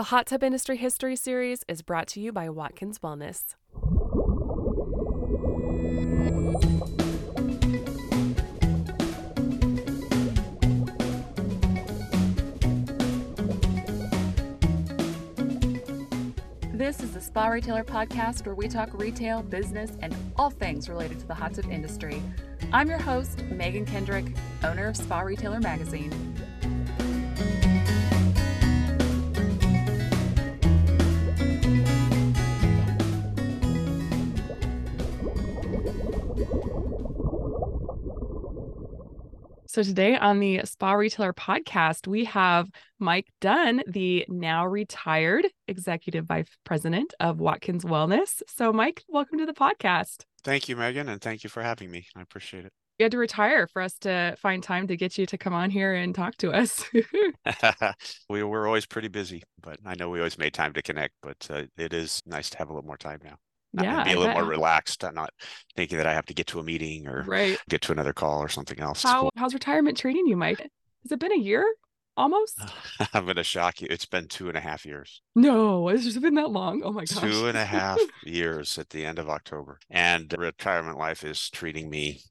The Hot Tub Industry History Series is brought to you by Watkins Wellness. This is the Spa Retailer Podcast, where we talk retail, business, and all things related to the hot tub industry. I'm your host, Megan Kendrick, owner of Spa Retailer Magazine. So today on the Spa Retailer Podcast, we have Mike Dunn, the now retired Executive Vice President of Watkins Wellness. So Mike, welcome to the podcast. Thank you, Megan, and thank you for having me. I appreciate it. You had to retire for us to find time to get you to come on here and talk to us. We were always pretty busy, but I know we always made time to connect, but it is nice to have a little more time now. Yeah, be a little more relaxed. I'm not thinking that I have to get to a meeting or get to another call or something else. How's retirement treating you, Mike? Has it been a year almost? I'm going to shock you. It's been 2.5 years. No, it's just been that long. Oh my gosh. 2.5 years at the end of October. And retirement life is treating me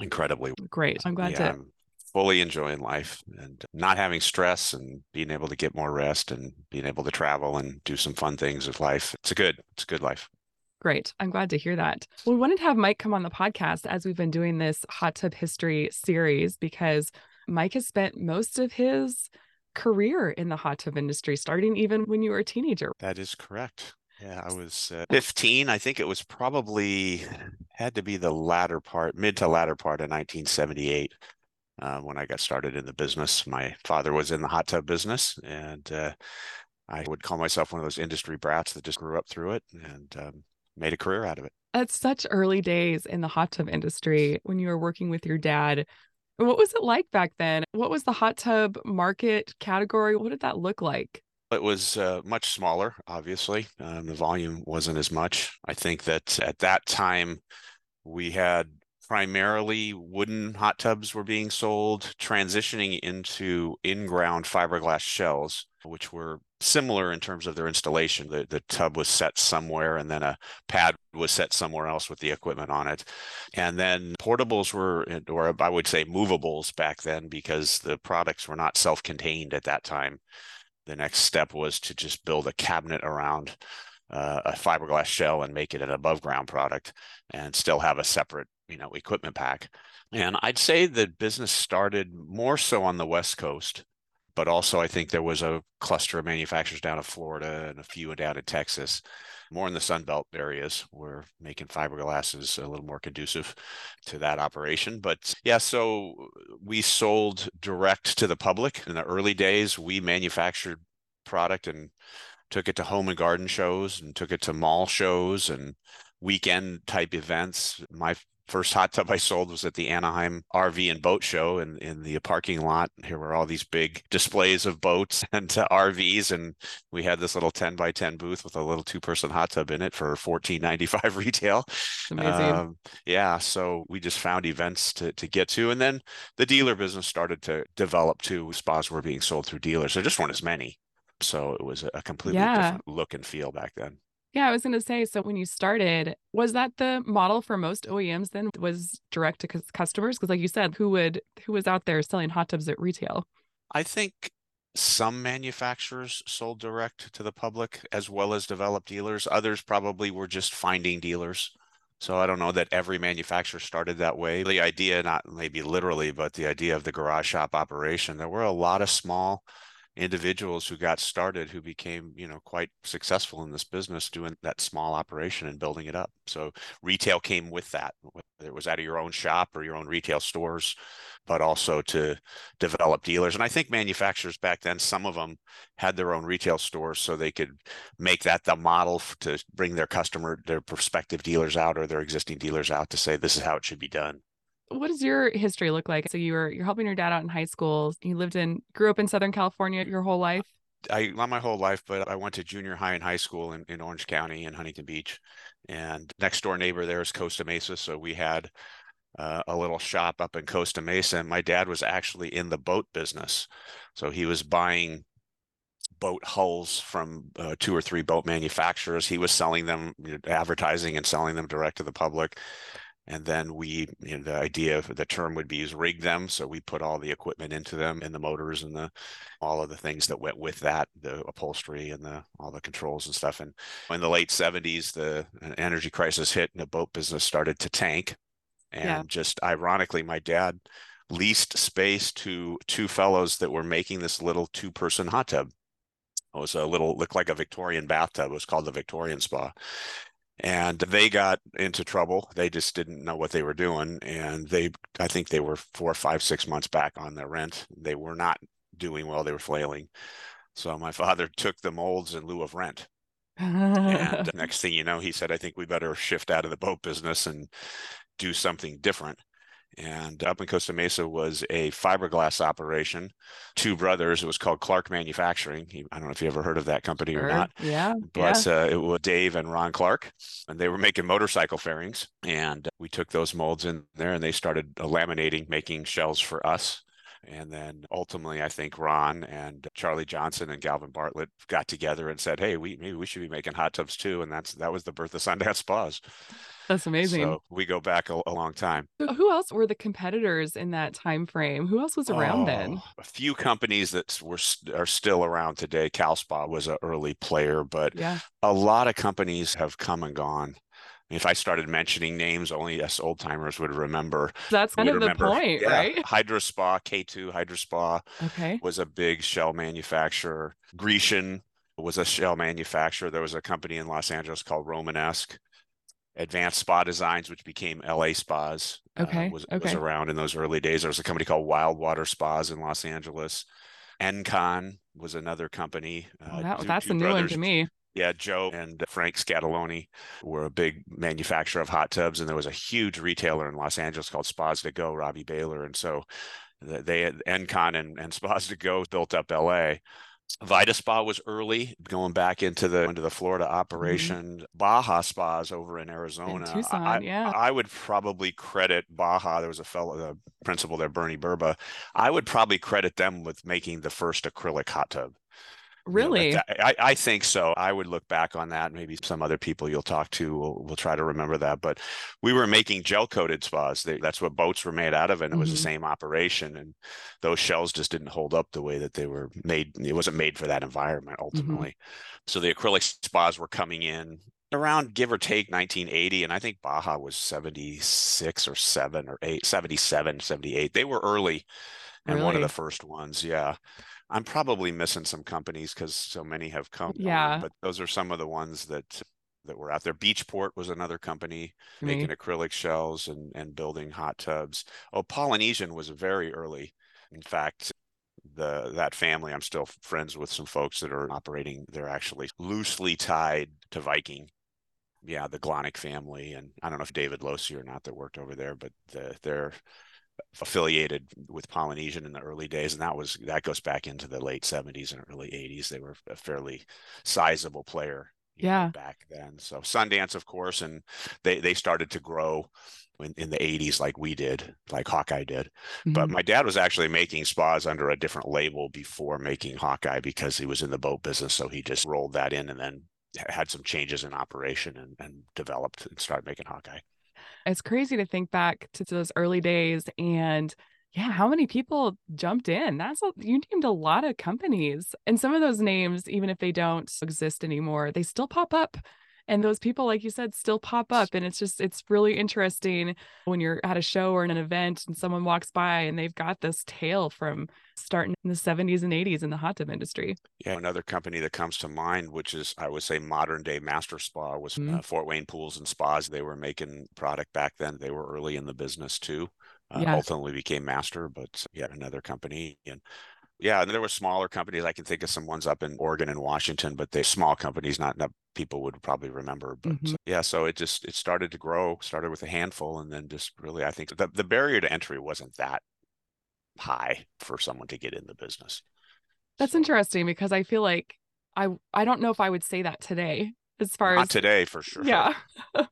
incredibly. Great. I'm glad to. I'm fully enjoying life and not having stress and being able to get more rest and being able to travel and do some fun things with life. It's a good life. Great. I'm glad to hear that. Well, we wanted to have Mike come on the podcast as we've been doing this Hot Tub History series, because Mike has spent most of his career in the hot tub industry, starting even when you were a teenager. That is correct. Yeah, I was 15. I think it was probably had to be the latter part, mid to latter part of 1978 when I got started in the business. My father was in the hot tub business, and I would call myself one of those industry brats that just grew up through it. And made a career out of it. That's such early days in the hot tub industry when you were working with your dad. What was it like back then? What was the hot tub market category? What did that look like? It was much smaller, obviously. The volume wasn't as much. I think that at that time, we had primarily wooden hot tubs were being sold, transitioning into in-ground fiberglass shells, which were similar in terms of their installation. The tub was set somewhere, and then a pad was set somewhere else with the equipment on it. And then portables were, or I would say movables back then, because the products were not self-contained at that time. The next step was to just build a cabinet around a fiberglass shell and make it an above-ground product and still have a separate, equipment pack. And I'd say the business started more so on the West Coast, but also I think there was a cluster of manufacturers down in Florida and a few down in Texas, more in the Sunbelt areas where making fiberglass is a little more conducive to that operation. But yeah, so we sold direct to the public. In the early days, we manufactured product and took it to home and garden shows and took it to mall shows and weekend type events. My first hot tub I sold was at the Anaheim RV and Boat Show in the parking lot. Here were all these big displays of boats and RVs, and we had this little 10x10 booth with a little 2-person hot tub in it for $14.95 retail. Amazing. Yeah, so we just found events to get to, and then the dealer business started to develop too. Spas were being sold through dealers. There just weren't as many, so it was a completely different look and feel back then. Yeah, I was going to say, so when you started, was that the model for most OEMs then, was direct to customers? Because like you said, who was out there selling hot tubs at retail? I think some manufacturers sold direct to the public as well as developed dealers. Others probably were just finding dealers. So I don't know that every manufacturer started that way. The idea, not maybe literally, but the idea of the garage shop operation, there were a lot of small individuals who got started, who became, quite successful in this business doing that small operation and building it up. So retail came with that, whether it was out of your own shop or your own retail stores, but also to develop dealers. And I think manufacturers back then, some of them had their own retail stores so they could make that the model to bring their prospective dealers out or their existing dealers out to say, this is how it should be done. What does your history look like? So you're helping your dad out in high school. You grew up in Southern California your whole life? Not my whole life, but I went to junior high and high school in Orange County in Huntington Beach. And next door neighbor there is Costa Mesa. So we had a little shop up in Costa Mesa. And my dad was actually in the boat business. So he was buying boat hulls from 2 or 3 boat manufacturers. He was selling them, advertising and selling them direct to the public. And then we, the idea of the term would be is rig them. So we put all the equipment into them and the motors and all of the things that went with that, the upholstery and all the controls and stuff. And in the late 70s, the energy crisis hit and the boat business started to tank. And just ironically, my dad leased space to 2 fellows that were making this little 2-person hot tub. It was looked like a Victorian bathtub. It was called the Victorian Spa. And they got into trouble. They just didn't know what they were doing. And I think they were 4, 5, 6 months back on their rent. They were not doing well. They were flailing. So my father took the molds in lieu of rent. And the next thing you know, he said, I think we better shift out of the boat business and do something different. And up in Costa Mesa was a fiberglass operation, 2 brothers. It was called Clark Manufacturing. I don't know if you ever heard of that company or not. Yeah. But yeah. It was Dave and Ron Clark, and they were making motorcycle fairings. And we took those molds in there and they started laminating, making shells for us. And then ultimately, I think Ron and Charlie Johnson and Galvin Bartlett got together and said, hey, maybe we should be making hot tubs too. And that was the birth of Sundance Spas. That's amazing. So we go back a long time. So who else were the competitors in that time frame? Who else was around then? A few companies that are still around today. Cal Spa was an early player, but a lot of companies have come and gone. If I started mentioning names, only us old timers would remember. That's kind of the point, right? Hydra Spa, K2 Hydra Spa was a big shell manufacturer. Grecian was a shell manufacturer. There was a company in Los Angeles called Romanesque. Advanced Spa Designs, which became L.A. Spas, was around in those early days. There was a company called Wild Water Spas in Los Angeles. Encon was another company. That's a new one to me. Yeah, Joe and Frank Scataloni were a big manufacturer of hot tubs, and there was a huge retailer in Los Angeles called Spas to Go, Robbie Baylor, and so Encon and Spas to Go built up L.A. Vita Spa was early, going back into the Florida operation. Baja Spas over in Arizona. In Tucson, I would probably credit Baja. There was a fellow, the principal there, Bernie Burba. I would probably credit them with making the first acrylic hot tub. Really? I think so. I would look back on that. Maybe some other people you'll talk to will try to remember that. But we were making gel-coated spas. That's what boats were made out of, and it was the same operation. And those shells just didn't hold up the way that they were made. It wasn't made for that environment, ultimately. So the acrylic spas were coming in around, give or take, 1980. And I think Baja was 76 or 7 or 8, 77, 78. They were early and one of the first ones, I'm probably missing some companies because so many have come. But those are some of the ones that were out there. Beachport was another company making acrylic shells and building hot tubs. Polynesian was very early. In fact, that family, I'm still friends with some folks that are operating. They're actually loosely tied to Viking. Yeah, the Glonick family. And I don't know if David Losey or not that worked over there, but they're affiliated with Polynesian in the early days, and that goes back into the late 70s and early 80s. They were a fairly sizable player back then. So Sundance, of course, and they started to grow in the 80s like we did, like Hawkeye did. But my dad was actually making spas under a different label before making Hawkeye because he was in the boat business, so he just rolled that in and then had some changes in operation and developed and started making Hawkeye. It's crazy to think back to those early days and how many people jumped in. You named a lot of companies, and some of those names, even if they don't exist anymore, they still pop up. And those people, like you said, still pop up. And it's really interesting when you're at a show or in an event and someone walks by and they've got this tale from starting in the 70s and 80s in the hot tub industry. Yeah. Another company that comes to mind, which is, I would say, modern day Master Spa, was Fort Wayne Pools and Spas. They were making product back then. They were early in the business too. Ultimately became Master, but yet another company. And there were smaller companies. I can think of some ones up in Oregon and Washington, but they're small companies, not enough people would probably remember. But so it started to grow, started with a handful. And then just really, I think the barrier to entry wasn't that high for someone to get in the business. That's interesting because I feel like I don't know if I would say that today. As far Not as today, for sure. Yeah.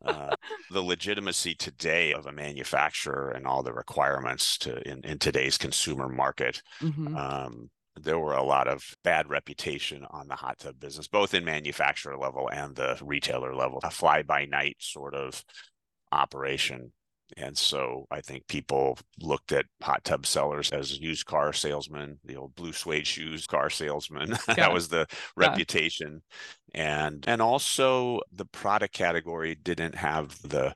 The legitimacy today of a manufacturer and all the requirements in today's consumer market, there were a lot of bad reputation on the hot tub business, both in manufacturer level and the retailer level, a fly-by-night sort of operation. And so I think people looked at hot tub sellers as used car salesmen, the old blue suede shoes car salesman. That was the reputation. And also the product category didn't have the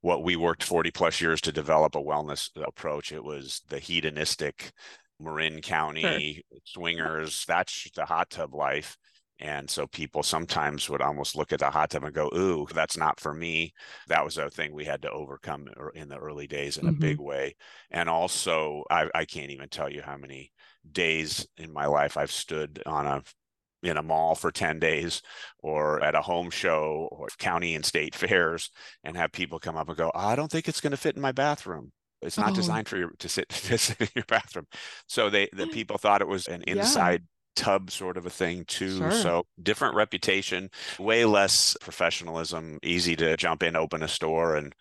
what we worked 40 plus years to develop a wellness approach. It was the hedonistic Marin County swingers. That's the hot tub life. And so people sometimes would almost look at the hot tub and go, ooh, that's not for me. That was a thing we had to overcome in the early days in a big way. And also, I can't even tell you how many days in my life I've stood on in a mall for 10 days or at a home show or county and state fairs and have people come up and go, I don't think it's going to fit in my bathroom. It's not designed for you to sit in your bathroom. So the people thought it was an inside tub sort of a thing too. Sure. So different reputation, way less professionalism, easy to jump in, open a store, and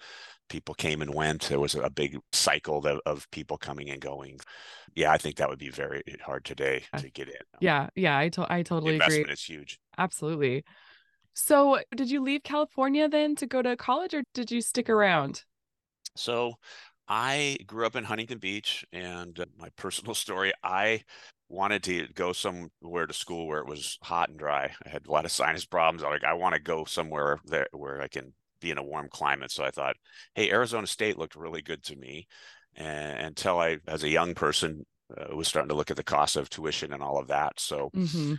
people came and went. There was a big cycle of people coming and going. Yeah, I think that would be very hard today to get in. Yeah, I totally agree. The investment is huge. Absolutely. So did you leave California then to go to college, or did you stick around? So I grew up in Huntington Beach, and my personal story, I wanted to go somewhere to school where it was hot and dry. I had a lot of sinus problems. I was like, I want to go somewhere there where I can be in a warm climate. So I thought, hey, Arizona State looked really good to me, and until I, as a young person, was starting to look at the cost of tuition and all of that. So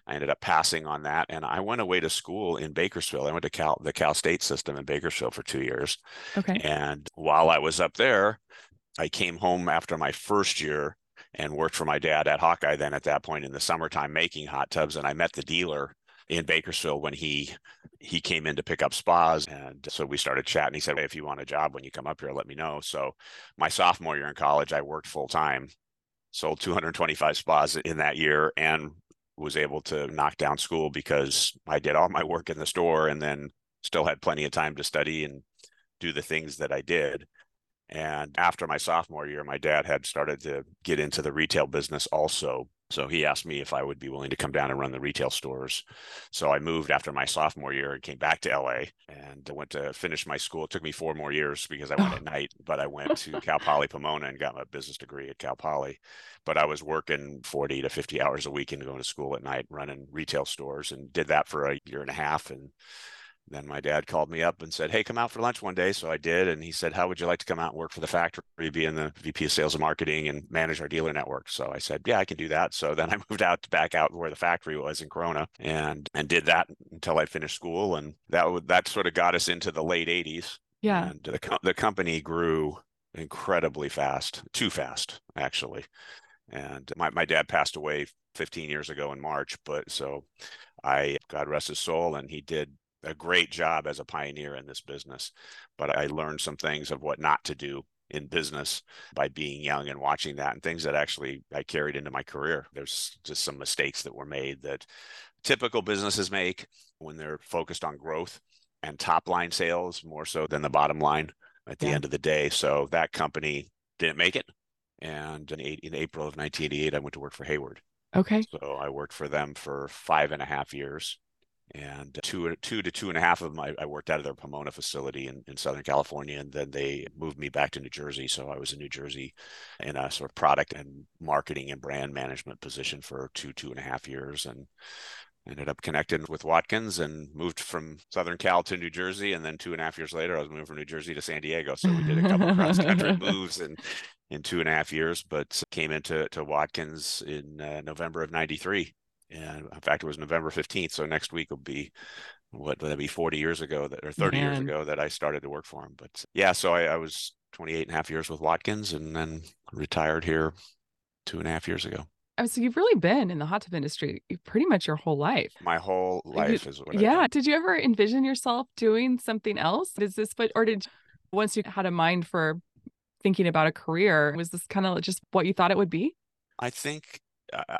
I ended up passing on that, and I went away to school in Bakersfield. I went to the Cal State system in Bakersfield for 2 years. Okay. And while I was up there, I came home after my first year and worked for my dad at Hawkeye then at that point in the summertime making hot tubs. And I met the dealer in Bakersfield when he came in to pick up spas. And so we started chatting. He said, hey, if you want a job when you come up here, let me know. So my sophomore year in college, I worked full time, sold 225 spas in that year, and was able to knock down school because I did all my work in the store and then still had plenty of time to study and do the things that I did. And after my sophomore year, my dad had started to get into the retail business also. So he asked me if I would be willing to come down and run the retail stores. So I moved after my sophomore year and came back to L.A. and went to finish my school. It took me 4 more years because I went at night, but I went to Cal Poly Pomona and got my business degree at Cal Poly. But I was working 40 to 50 hours a week and going to school at night, running retail stores, and did that for a year and a half. And then my dad called me up and said, hey, come out for lunch one day. So I did. And he said, how would you like to come out and work for the factory, be in the VP of sales and marketing and manage our dealer network? So I said, yeah, I can do that. So then I moved back out where the factory was in Corona and did that until I finished school. And that sort of got us into the late 80s. Yeah. And the company grew incredibly fast, too fast, actually. And my dad passed away 15 years ago in March. But so God rest his soul, and he did a great job as a pioneer in this business. But I learned some things of what not to do in business by being young and watching that, and things that actually I carried into my career. There's just some mistakes that were made that typical businesses make when they're focused on growth and top line sales more so than the bottom line at the end of the day. So that company didn't make it. And in April of 1988, I went to work for Hayward. Okay. So I worked for them for 5.5 years. And two to two and a half of I worked out of their Pomona facility in Southern California, and then they moved me back to New Jersey. So I was in New Jersey in a sort of product and marketing and brand management position for two and a half years, and ended up connecting with Watkins and moved from Southern Cal to New Jersey. And then 2.5 years later, I was moving from New Jersey to San Diego. So we did a couple of cross-country moves in 2.5 years, but came into Watkins in November of 93. And in fact, it was November 15th. So next week will be, that'd be 40 years ago or 30 years ago that I started to work for him. But yeah, so I was 28.5 years with Watkins, and then retired here 2.5 years ago. Oh, so you've really been in the hot tub industry pretty much your whole life. My whole life is what I did. Did you ever envision yourself doing something else? Once you had a mind for thinking about a career, was this kind of just what you thought it would be? I think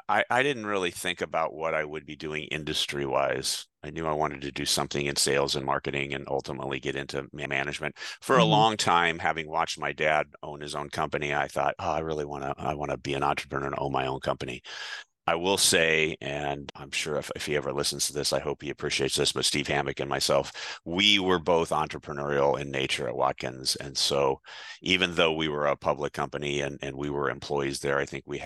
I didn't really think about what I would be doing industry-wise. I knew I wanted to do something in sales and marketing and ultimately get into management. For a long time, having watched my dad own his own company, I thought, I want to be an entrepreneur and own my own company. I will say, and I'm sure if he ever listens to this, I hope he appreciates this, but Steve Hammack and myself, we were both entrepreneurial in nature at Watkins. And so even though we were a public company and we were employees there, I think we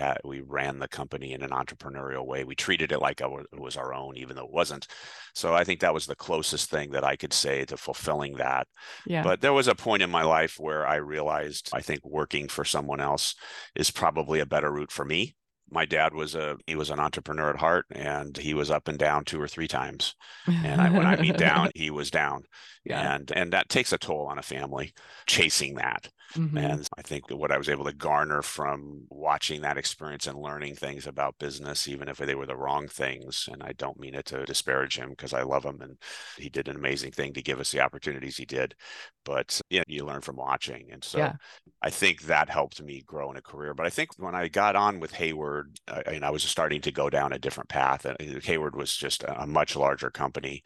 ran the company in an entrepreneurial way. We treated it like it was our own, even though it wasn't. So I think that was the closest thing that I could say to fulfilling that. Yeah. But there was a point in my life where I realized I think working for someone else is probably a better route for me. My dad was an entrepreneur at heart, and he was up and down 2 or 3 times. And when I mean down, he was down. Yeah. And that takes a toll on a family, chasing that. Mm-hmm. And I think what I was able to garner from watching that experience and learning things about business, even if they were the wrong things, and I don't mean it to disparage him because I love him and he did an amazing thing to give us the opportunities he did, but you learn from watching. And so yeah. I think that helped me grow in a career. But I think when I got on with Hayward, I was starting to go down a different path. And Hayward was just a much larger company,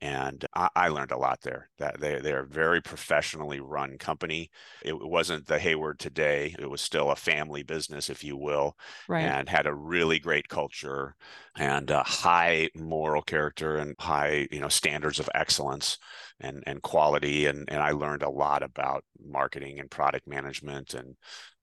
and I learned a lot there. That they're a very professionally run company. It wasn't the Hayward today. It was still a family business, if you will, right. And had a really great culture and a high moral character and high, standards of excellence and quality. And I learned a lot about marketing and product management and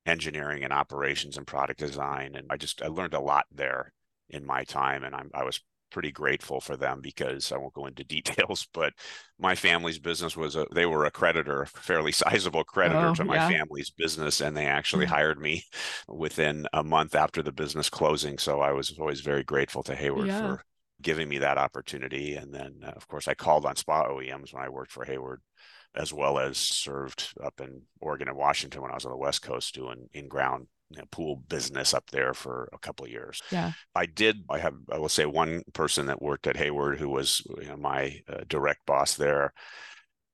engineering and operations and product design. And I learned a lot there in my time. And I was pretty grateful for them because I won't go into details, but my family's business they were a creditor, a fairly sizable creditor to my family's business. And they actually hired me within a month after the business closing. So I was always very grateful to Hayward for giving me that opportunity. And then of course I called on spa OEMs when I worked for Hayward, as well as served up in Oregon and Washington when I was on the West Coast doing in-ground pool business up there for a couple of years. Yeah, I will say one person that worked at Hayward who was my direct boss there.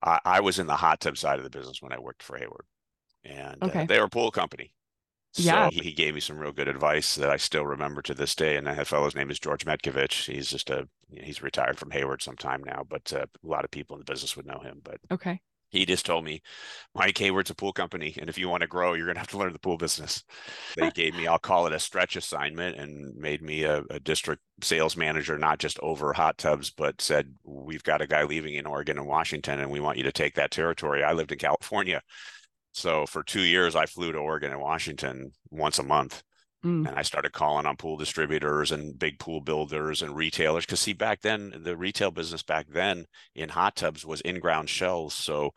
I was in the hot tub side of the business when I worked for Hayward, and they were a pool company. Yeah. So he gave me some real good advice that I still remember to this day. And that fellow's name is George Metkovich. He's retired from Hayward sometime now, but a lot of people in the business would know him. But he just told me, Mike, Hayward's a pool company, and if you want to grow, you're going to have to learn the pool business. They gave me, I'll call it a stretch assignment, and made me a district sales manager, not just over hot tubs, but said, we've got a guy leaving in Oregon and Washington, and we want you to take that territory. I lived in California. So for 2 years, I flew to Oregon and Washington once a month. And I started calling on pool distributors and big pool builders and retailers. Because back then, the retail business back then in hot tubs was in-ground shells. So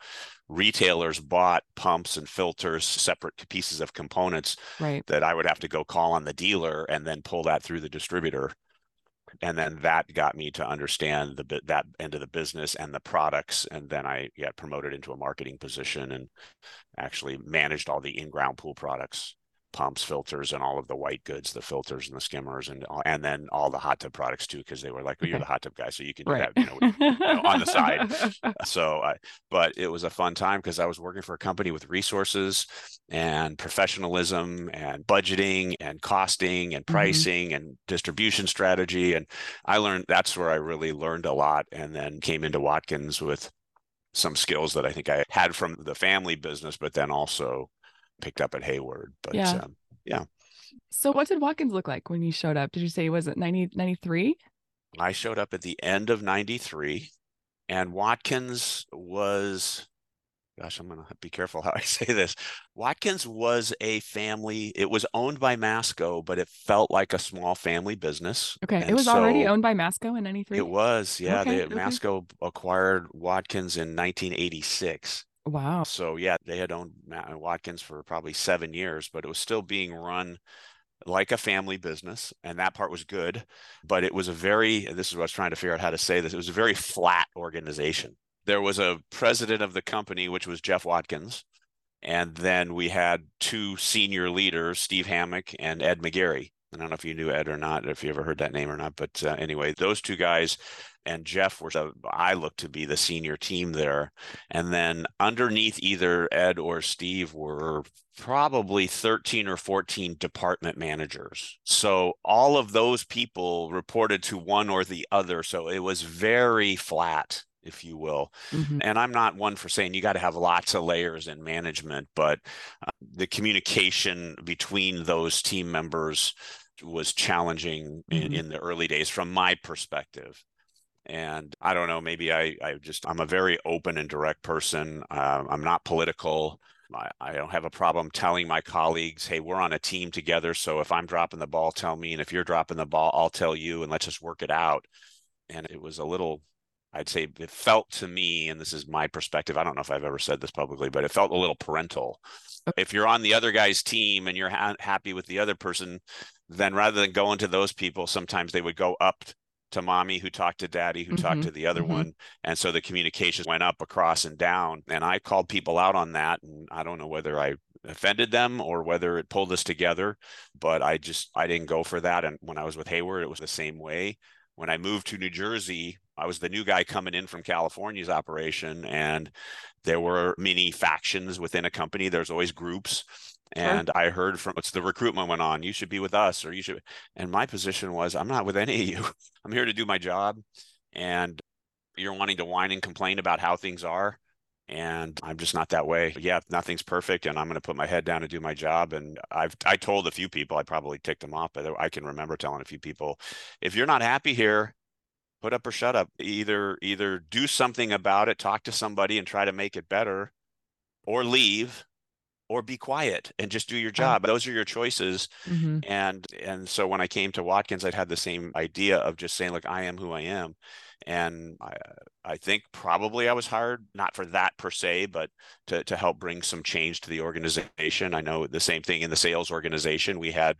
retailers bought pumps and filters, separate pieces of components that I would have to go call on the dealer and then pull that through the distributor. And then that got me to understand that end of the business and the products. And then I got promoted into a marketing position and actually managed all the in-ground pool products. Pumps, filters, and all of the white goods, the filters and the skimmers, and then all the hot tub products too, because they were like, well, you're the hot tub guy, so you can do that on the side. So, but it was a fun time because I was working for a company with resources and professionalism and budgeting and costing and pricing and distribution strategy. And that's where I really learned a lot, and then came into Watkins with some skills that I think I had from the family business, but then also picked up at Hayward. But So what did Watkins look like when you showed up? Did you say, was it 93? I showed up at the end of 93, and Watkins was, gosh, I'm going to be careful how I say this. Watkins was a family. It was owned by Masco, but it felt like a small family business. Okay. And it was already owned by Masco in 93? It was. Yeah. Masco acquired Watkins in 1986. Wow. So they had owned Watkins for probably 7 years, but it was still being run like a family business. And that part was good, but it was this is what I was trying to figure out how to say this. It was a very flat organization. There was a president of the company, which was Jeff Watkins. And then we had 2 senior leaders, Steve Hammack and Ed McGarry. I don't know if you knew Ed or not, if you ever heard that name or not, but anyway, those 2 guys and Jeff were, I looked to be the senior team there. And then underneath either Ed or Steve were probably 13 or 14 department managers. So all of those people reported to one or the other. So it was very flat, if you will. And I'm not one for saying you got to have lots of layers in management, but the communication between those team members was challenging in the early days from my perspective. And I don't know, maybe I'm a very open and direct person. I'm not political. I don't have a problem telling my colleagues, hey, we're on a team together. So if I'm dropping the ball, tell me. And if you're dropping the ball, I'll tell you, and let's just work it out. And it was a little, I'd say it felt to me, and this is my perspective, I don't know if I've ever said this publicly, but it felt a little parental. If you're on the other guy's team and you're happy with the other person, then rather than going to those people, sometimes they would go up to mommy who talked to daddy who talked to the other one. And so the communications went up, across, and down. And I called people out on that. And I don't know whether I offended them or whether it pulled us together, but I didn't go for that. And when I was with Hayward, it was the same way. When I moved to New Jersey, I was the new guy coming in from California's operation, and there were many factions within a company. There's always groups. And I heard from the recruitment went on, you should be with us, or you should. And my position was, I'm not with any of you. I'm here to do my job. And you're wanting to whine and complain about how things are. And I'm just not that way. Yeah, nothing's perfect. And I'm going to put my head down and do my job. And I told a few people, I probably ticked them off, but I can remember telling a few people, if you're not happy here, put up or shut up. Either do something about it, talk to somebody and try to make it better, or leave, or be quiet and just do your job. Those are your choices. And so when I came to Watkins, I'd had the same idea of just saying, look, I am who I am. And I think probably I was hired, not for that per se, but to help bring some change to the organization. I know the same thing in the sales organization. We had,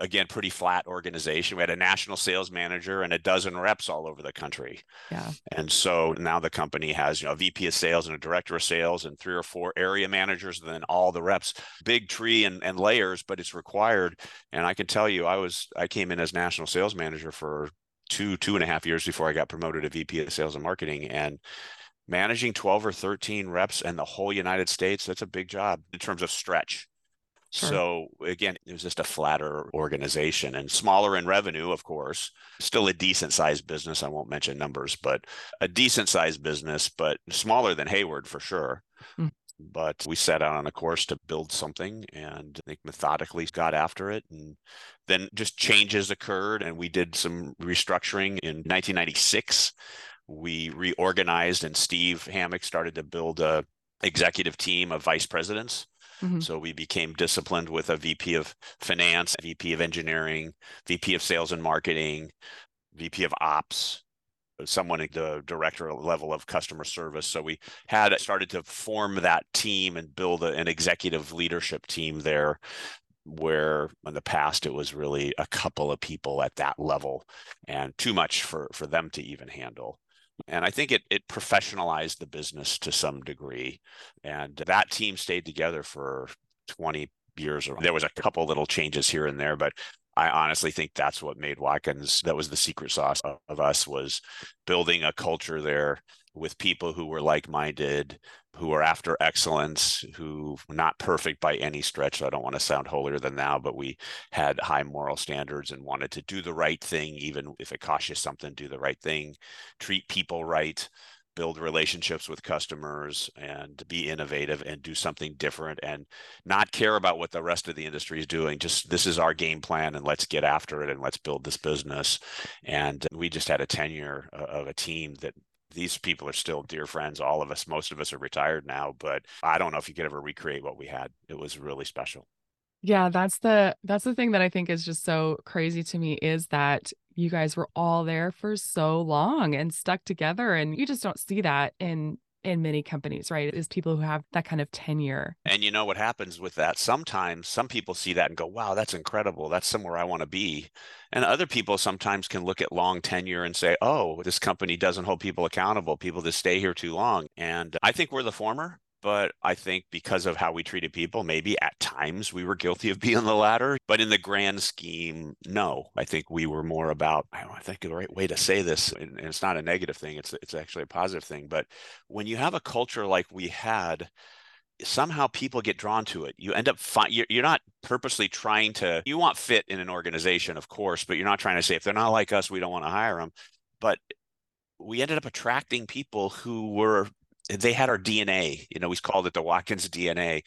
again, pretty flat organization. We had a national sales manager and a dozen reps all over the country. Yeah. And so now the company has, a VP of sales and a director of sales and 3 or 4 area managers, and then all the reps, big tree and layers, but it's required. And I can tell you, I came in as national sales manager for 2.5 years before I got promoted to VP of sales and marketing, and managing 12 or 13 reps in the whole United States. That's a big job in terms of stretch. Sure. So again, it was just a flatter organization and smaller in revenue, of course, still a decent sized business. I won't mention numbers, but a decent sized business, but smaller than Hayward for sure. But we set out on a course to build something, and I think methodically got after it. And then just changes occurred, and we did some restructuring in 1996. We reorganized, and Steve Hammack started to build a executive team of vice presidents. So we became disciplined with a VP of finance, VP of engineering, VP of sales and marketing, VP of ops, someone at the director level of customer service. So we had started to form that team and build an executive leadership team there, where in the past it was really a couple of people at that level and too much for them to even handle. And I think it professionalized the business to some degree. And that team stayed together for 20 years. There was a couple little changes here and there, but I honestly think that's what made Watkins, that was the secret sauce of us, was building a culture there with people who were like-minded, who were after excellence, who were not perfect by any stretch. So I don't want to sound holier than thou, but we had high moral standards and wanted to do the right thing, even if it costs you something, do the right thing, treat people right, build relationships with customers, and be innovative and do something different and not care about what the rest of the industry is doing. Just, this is our game plan, and let's get after it, and let's build this business. And we just had a tenure of a team that these people are still dear friends. All of us, most of us are retired now, but I don't know if you could ever recreate what we had. It was really special. Yeah, that's the thing that I think is just so crazy to me, is that you guys were all there for so long and stuck together. And you just don't see that in many companies, right? It is people who have that kind of tenure. And you know what happens with that? Sometimes some people see that and go, wow, that's incredible. That's somewhere I want to be. And other people sometimes can look at long tenure and say, oh, this company doesn't hold people accountable. People just stay here too long. And I think we're the former. But I think because of how we treated people, maybe at times we were guilty of being the latter. But in the grand scheme, no. I think we were more about, I think the right way to say this, and it's not a negative thing, it's actually a positive thing. But when you have a culture like we had, somehow people get drawn to it. You end up, you're not purposely trying to, you want fit in an organization, of course, but you're not trying to say, if they're not like us, we don't want to hire them. But we ended up attracting people who were, they had our DNA. We called it the Watkins DNA.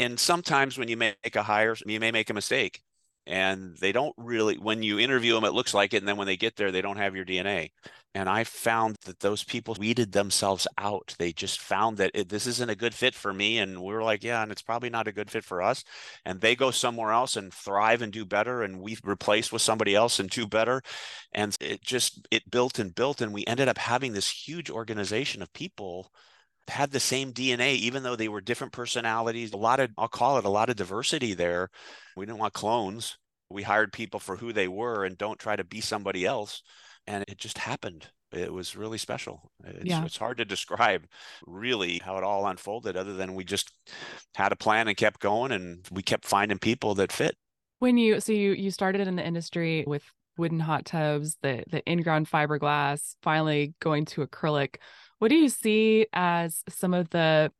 And sometimes when you make a hire, you may make a mistake. And they don't really, when you interview them, it looks like it. And then when they get there, they don't have your DNA. And I found that those people weeded themselves out. They just found that this isn't a good fit for me. And we were like, yeah, and it's probably not a good fit for us. And they go somewhere else and thrive and do better. And we've replaced with somebody else and do better. And it built and built. And we ended up having this huge organization of people had the same DNA, even though they were different personalities. I'll call it a lot of diversity there. We didn't want clones. We hired people for who they were and don't try to be somebody else. And it just happened. It was really special. It's hard to describe really how it all unfolded, other than we just had a plan and kept going, and we kept finding people that fit. So you started in the industry with wooden hot tubs, the in-ground fiberglass, finally going to acrylic. What do you see as some of the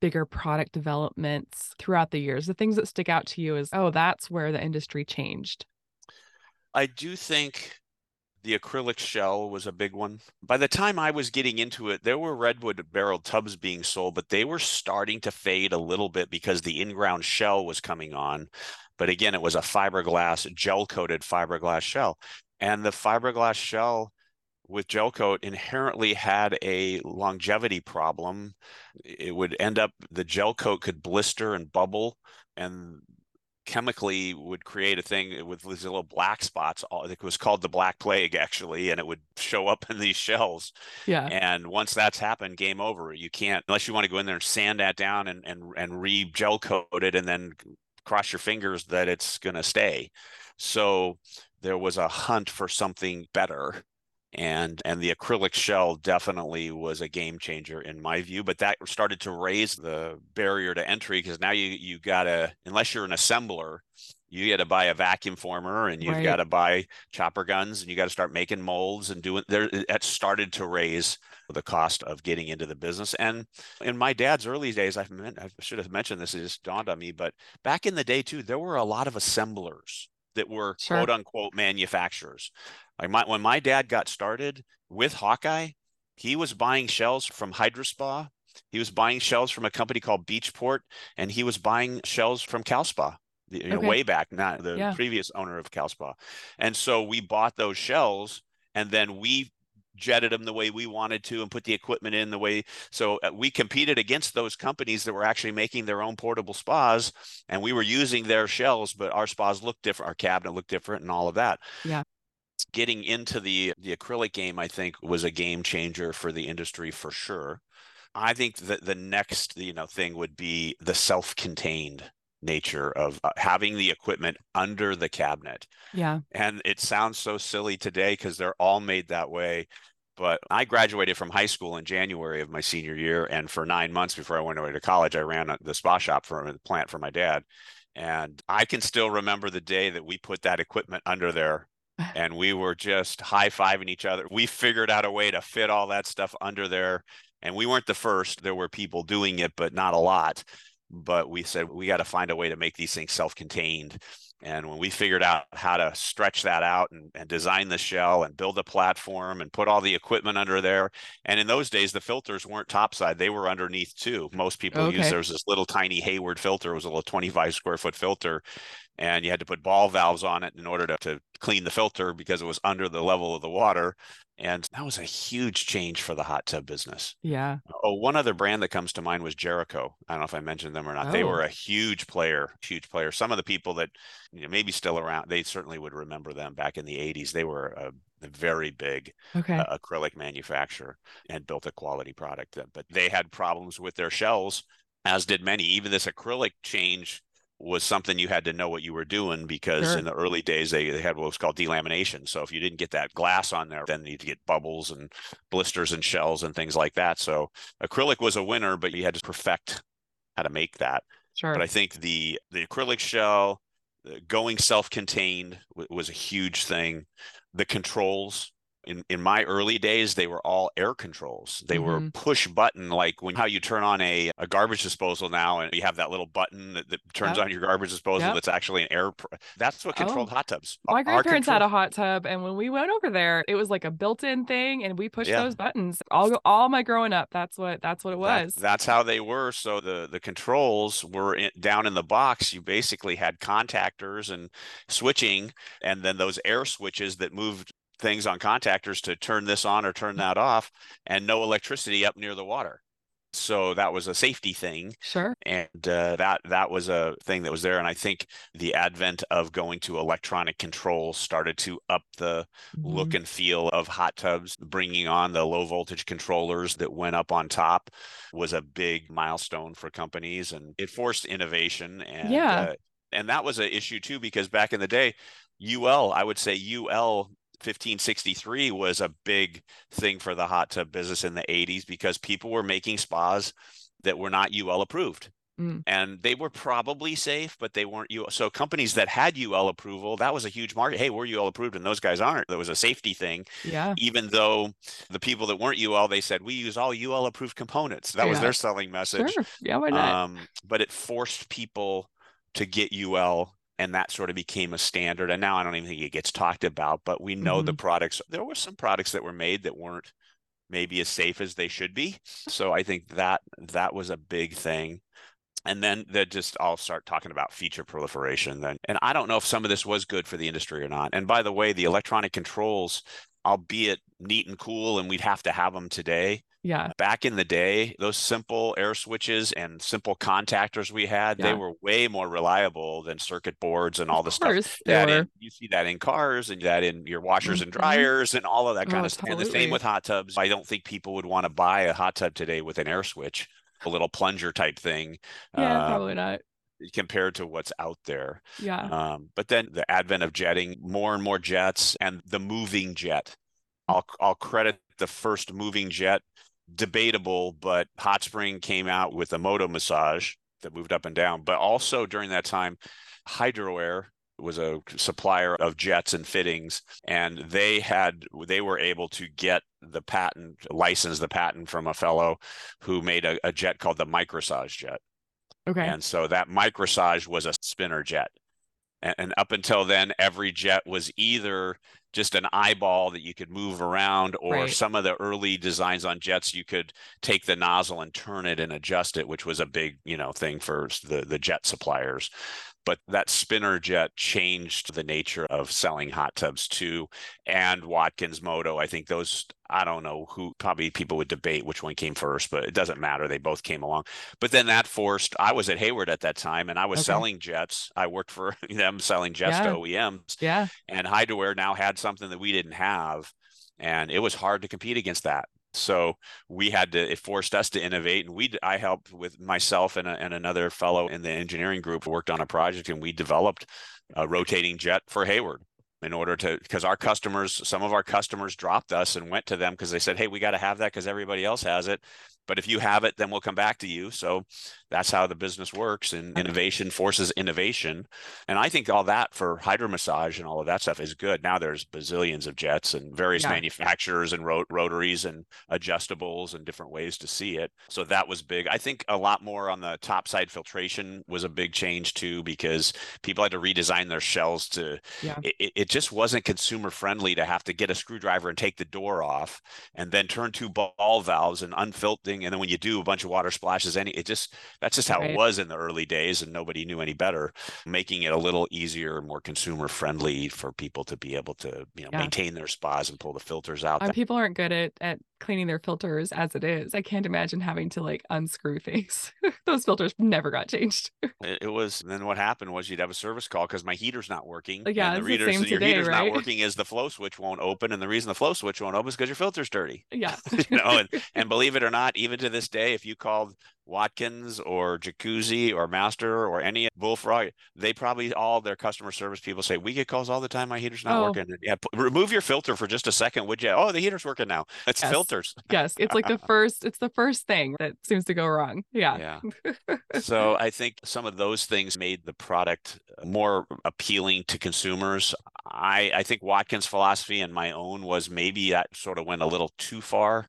bigger product developments throughout the years? The things that stick out to you is, oh, that's where the industry changed. I do think the acrylic shell was a big one. By the time I was getting into it, there were redwood barreled tubs being sold, but they were starting to fade a little bit because the in-ground shell was coming on. But again, it was a fiberglass, gel-coated fiberglass shell. And the fiberglass shell with gel coat inherently had a longevity problem. It would end up, the gel coat could blister and bubble, and chemically would create a thing with these little black spots. It was called the black plague, actually, and it would show up in these shells. Yeah. And once that's happened, game over. You can't, unless you want to go in there and sand that down and re-gel coat it and then cross your fingers that it's going to stay. So there was a hunt for something better. And the acrylic shell definitely was a game changer in my view, but that started to raise the barrier to entry, because now you gotta, unless you're an assembler, you got to buy a vacuum former, and you've got to buy chopper guns, and you got to start making molds and doing there. That started to raise the cost of getting into the business. And in my dad's early days, I should have mentioned this, it just dawned on me, but back in the day too, there were a lot of assemblers that were quote unquote manufacturers. Like when my dad got started with Hawkeye, he was buying shells from Hydra Spa. He was buying shells from a company called Beachport, and he was buying shells from Cal Spa way back, not the previous owner of Cal Spa. And so we bought those shells, and then we jetted them the way we wanted to and put the equipment in the way. So we competed against those companies that were actually making their own portable spas, and we were using their shells, but our spas looked different. Our cabinet looked different and all of that. Yeah. Getting into the acrylic game, I think, was a game changer for the industry for sure. I think that the next, thing would be the self-contained nature of having the equipment under the cabinet. Yeah. And it sounds so silly today because they're all made that way. But I graduated from high school in January of my senior year. And for 9 months before I went away to college, I ran the spa shop for the plant for my dad. And I can still remember the day that we put that equipment under there. And we were just high-fiving each other. We figured out a way to fit all that stuff under there. And we weren't the first. There were people doing it, but not a lot. But we said, we got to find a way to make these things self-contained. And when we figured out how to stretch that out and design the shell and build a platform and put all the equipment under there. And in those days, the filters weren't topside. They were underneath too. Most people used, there was this little tiny Hayward filter. It was a little 25 square foot filter. And you had to put ball valves on it in order to clean the filter because it was under the level of the water. And that was a huge change for the hot tub business. Yeah. Oh, one other brand that comes to mind was Jericho. I don't know if I mentioned them or not. Oh. They were a huge player. Some of the people that maybe still around, they certainly would remember them back in the 80s. They were a very big acrylic manufacturer and built a quality product. But they had problems with their shells, as did many. Even this acrylic change was something you had to know what you were doing, because in the early days, they had what was called delamination. So if you didn't get that glass on there, then you'd get bubbles and blisters and shells and things like that. So acrylic was a winner, but you had to perfect how to make that. Sure. But I think the acrylic shell, going self-contained was a huge thing. The controls in my early days, they were all air controls. They mm-hmm. were push button, like how you turn on a garbage disposal now, and you have that little button that turns yep. on your garbage disposal. Yep. That's actually an air. That's what controlled hot tubs. My grandparents had a hot tub, and when we went over there, it was like a built-in thing, and we pushed yeah. those buttons. All my growing up, that's what it was. That's how they were. So the controls were down in the box. You basically had contactors and switching, and then those air switches that moved things on contactors to turn this on or turn that off, and no electricity up near the water. So that was a safety thing. Sure. And that was a thing that was there. And I think the advent of going to electronic controls started to up the mm-hmm. look and feel of hot tubs. Bringing on the low voltage controllers that went up on top was a big milestone for companies, and it forced innovation. And, yeah. And that was an issue too, because back in the day, I would say UL 1563 was a big thing for the hot tub business in the 80s, because people were making spas that were not UL approved. Mm. And they were probably safe, but they weren't UL. So companies that had UL approval, that was a huge market. Hey, we're UL approved and those guys aren't. There was a safety thing. Yeah. Even though the people that weren't UL, they said, we use all UL approved components. That yeah. was their selling message. Sure. Yeah, why not? But it forced people to get UL. And that sort of became a standard. And now I don't even think it gets talked about, but we know mm-hmm. the products. There were some products that were made that weren't maybe as safe as they should be. So I think that was a big thing. And then I'll start talking about feature proliferation then. And I don't know if some of this was good for the industry or not. And by the way, the electronic controls, albeit neat and cool, and we'd have to have them today. Yeah. Back in the day, those simple air switches and simple contactors we had, yeah. they were way more reliable than circuit boards and all the stuff. You see that in cars and that in your washers mm-hmm. and dryers and all of that kind of stuff. And the same with hot tubs. I don't think people would want to buy a hot tub today with an air switch, a little plunger type thing. Yeah, probably not. Compared to what's out there. Yeah. But then the advent of jetting, more and more jets, and the moving jet. I'll credit the first moving jet, debatable, but Hot Spring came out with a moto massage that moved up and down. But also during that time, Hydroair was a supplier of jets and fittings, and they were able to get the patent from a fellow who made a jet called the Microsage jet. Okay. And so that Microsage was a spinner jet. And up until then, every jet was either just an eyeball that you could move around, or right. some of the early designs on jets, you could take the nozzle and turn it and adjust it, which was a big, thing for the jet suppliers. But that spinner jet changed the nature of selling hot tubs too. And Watkins Moto, I think I don't know who, probably people would debate which one came first, but it doesn't matter. They both came along. But then I was at Hayward at that time, and I was selling jets. I worked for them selling jets to OEMs. Yeah. And Hydroair now had something that we didn't have, and it was hard to compete against that. So it forced us to innovate, and I helped with myself and another fellow in the engineering group, worked on a project, and we developed a rotating jet for Hayward because some of our customers dropped us and went to them because they said, hey, we got to have that because everybody else has it. But if you have it, then we'll come back to you. So that's how the business works, and innovation forces innovation. And I think all that for hydro massage and all of that stuff is good. Now there's bazillions of jets and various manufacturers and rotaries and adjustables and different ways to see it. So that was big. I think a lot more on the top side filtration was a big change too, because people had to redesign their shells it just wasn't consumer friendly to have to get a screwdriver and take the door off and then turn two ball valves and unfilter. And then when you do a bunch of water splashes, that's just how it was in the early days, and nobody knew any better, making it a little easier, more consumer friendly for people to be able to, maintain their spas and pull the filters out. People aren't good at cleaning their filters as it is. I can't imagine having to unscrew things. Those filters never got changed. Then what happened was you'd have a service call because my heater's not working. Yeah, and your heater's right? not working is the flow switch won't open. And the reason the flow switch won't open is because your filter's dirty. Yeah. And believe it or not, even to this day, if you called Watkins or Jacuzzi or Master or any Bullfrog, they probably all their customer service people say, we get calls all the time, my heater's not working. Yeah, remove your filter for just a second, would you? Oh, the heater's working now. It's filters. Yes, it's like the first thing that seems to go wrong. Yeah. So I think some of those things made the product more appealing to consumers. I think Watkins' philosophy and my own was maybe that sort of went a little too far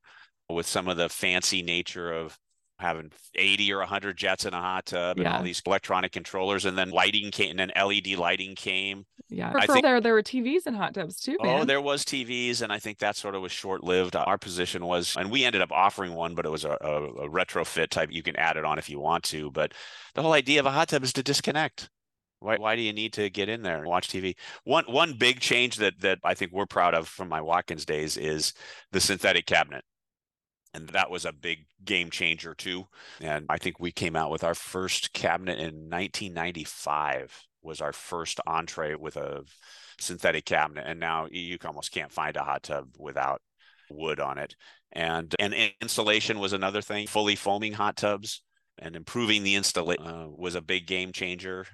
with some of the fancy nature of having 80 or 100 jets in a hot tub and all these electronic controllers, and then lighting came, and then LED lighting came. Yeah, I think there were TVs in hot tubs too. Man. Oh, there was TVs, and I think that sort of was short-lived. Our position was, and we ended up offering one, but it was a retrofit type. You can add it on if you want to, but the whole idea of a hot tub is to disconnect. Why do you need to get in there and watch TV? One big change that I think we're proud of from my Watkins days is the synthetic cabinet. And that was a big game changer too. And I think we came out with our first cabinet in 1995 was our first entree with a synthetic cabinet. And now you almost can't find a hot tub without wood on it. And insulation was another thing, fully foaming hot tubs. And improving the installation was a big game changer.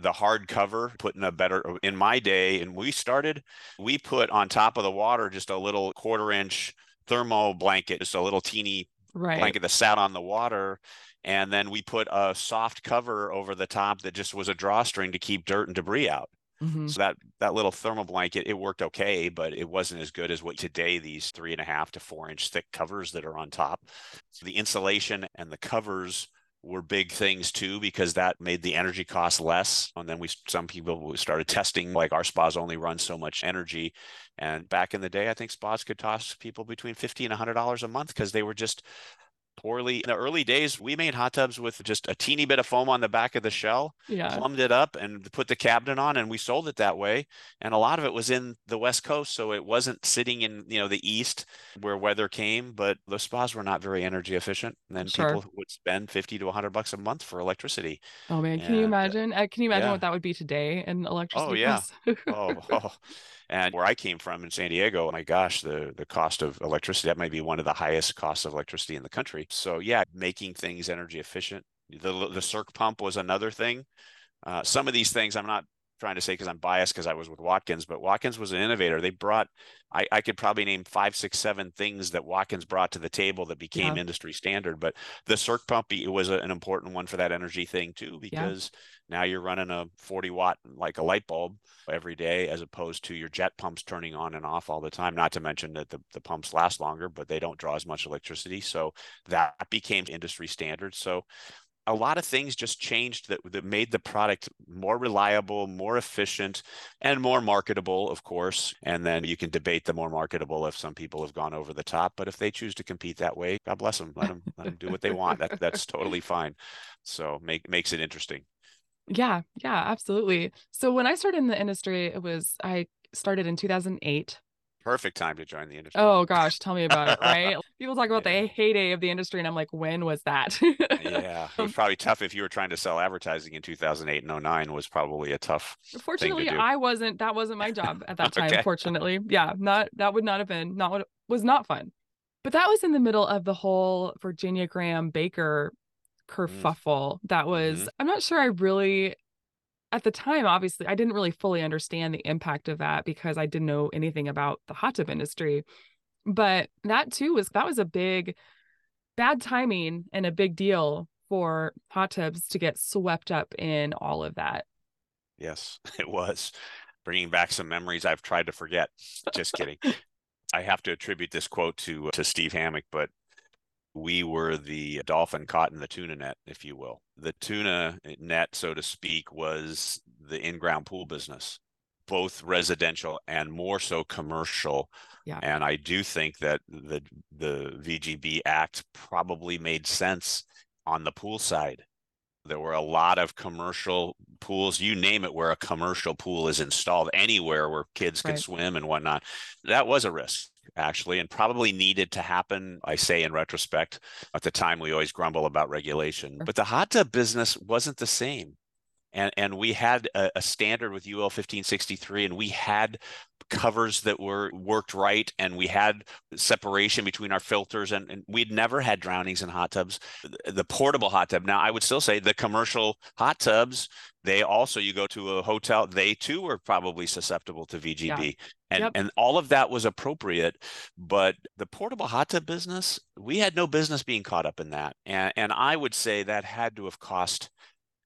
The hard cover, putting a better, in my day, and we put on top of the water just a little 1/4-inch thermo blanket, just a little teeny blanket that sat on the water. And then we put a soft cover over the top that just was a drawstring to keep dirt and debris out. Mm-hmm. So that little thermal blanket, it worked okay, but it wasn't as good as what today, these 3.5 to 4-inch thick covers that are on top. So the insulation and the covers were big things too, because that made the energy cost less. And then some people started testing, like our spas only run so much energy. And back in the day, I think spas could cost people between $50 and $100 a month because they were just poorly. In the early days, we made hot tubs with just a teeny bit of foam on the back of the shell, plumbed it up and put the cabinet on, and we sold it that way. And a lot of it was in the West Coast. So it wasn't sitting in, the East where weather came, but the spas were not very energy efficient. And then people would spend $50 to $100 a month for electricity. Oh man. Can you imagine? What that would be today in electricity? Oh yeah. And where I came from in San Diego, oh my gosh, the cost of electricity, that might be one of the highest costs of electricity in the country. So yeah, making things energy efficient. The circ pump was another thing. Some of these things I'm not trying to say because I'm biased because I was with Watkins, but Watkins was an innovator. They brought, I could probably name 5, 6, 7 things that Watkins brought to the table that became industry standard, but the circ pump, it was an important one for that energy thing too, because now you're running a 40-watt, like a light bulb every day, as opposed to your jet pumps turning on and off all the time, not to mention that the pumps last longer, but they don't draw as much electricity. So that became industry standard. So a lot of things just changed that made the product more reliable, more efficient, and more marketable, of course. And then you can debate the more marketable if some people have gone over the top. But if they choose to compete that way, God bless them. Let them do what they want. That's totally fine. So makes it interesting. Yeah, absolutely. So when I started in the industry, I started in 2008. Perfect time to join the industry. Oh gosh, tell me about it, right? People talk about the heyday of the industry and I'm like, when was that? Yeah, it was probably tough if you were trying to sell advertising in 2008 and 2009 was probably a tough Fortunately, thing to do. That wasn't my job at that time, fortunately. Yeah, that would not have been, was not fun. But that was in the middle of the whole Virginia Graham Baker kerfuffle. That was, I'm not sure I really... At the time, obviously, I didn't really fully understand the impact of that because I didn't know anything about the hot tub industry. But that too was a big bad timing and a big deal for hot tubs to get swept up in all of that. Yes, it was. Bringing back some memories I've tried to forget. Just kidding. I have to attribute this quote to Steve Hammack, but we were the dolphin caught in the tuna net, if you will. The tuna net, so to speak, was the in-ground pool business, both residential and more so commercial. Yeah. And I do think that the VGB Act probably made sense on the pool side. There were a lot of commercial pools, you name it, where a commercial pool is installed anywhere where kids can swim and whatnot. That was a risk, actually, and probably needed to happen. I say in retrospect, at the time, we always grumble about regulation, but the hot tub business wasn't the same. And we had a standard with UL 1563, and we had covers that were worked right, and we had separation between our filters, and we'd never had drownings in hot tubs. The portable hot tub. Now, I would still say the commercial hot tubs, they also, you go to a hotel, they too were probably susceptible to VGB. Yeah. And all of that was appropriate, but the portable hot tub business, we had no business being caught up in that. And I would say that had to have cost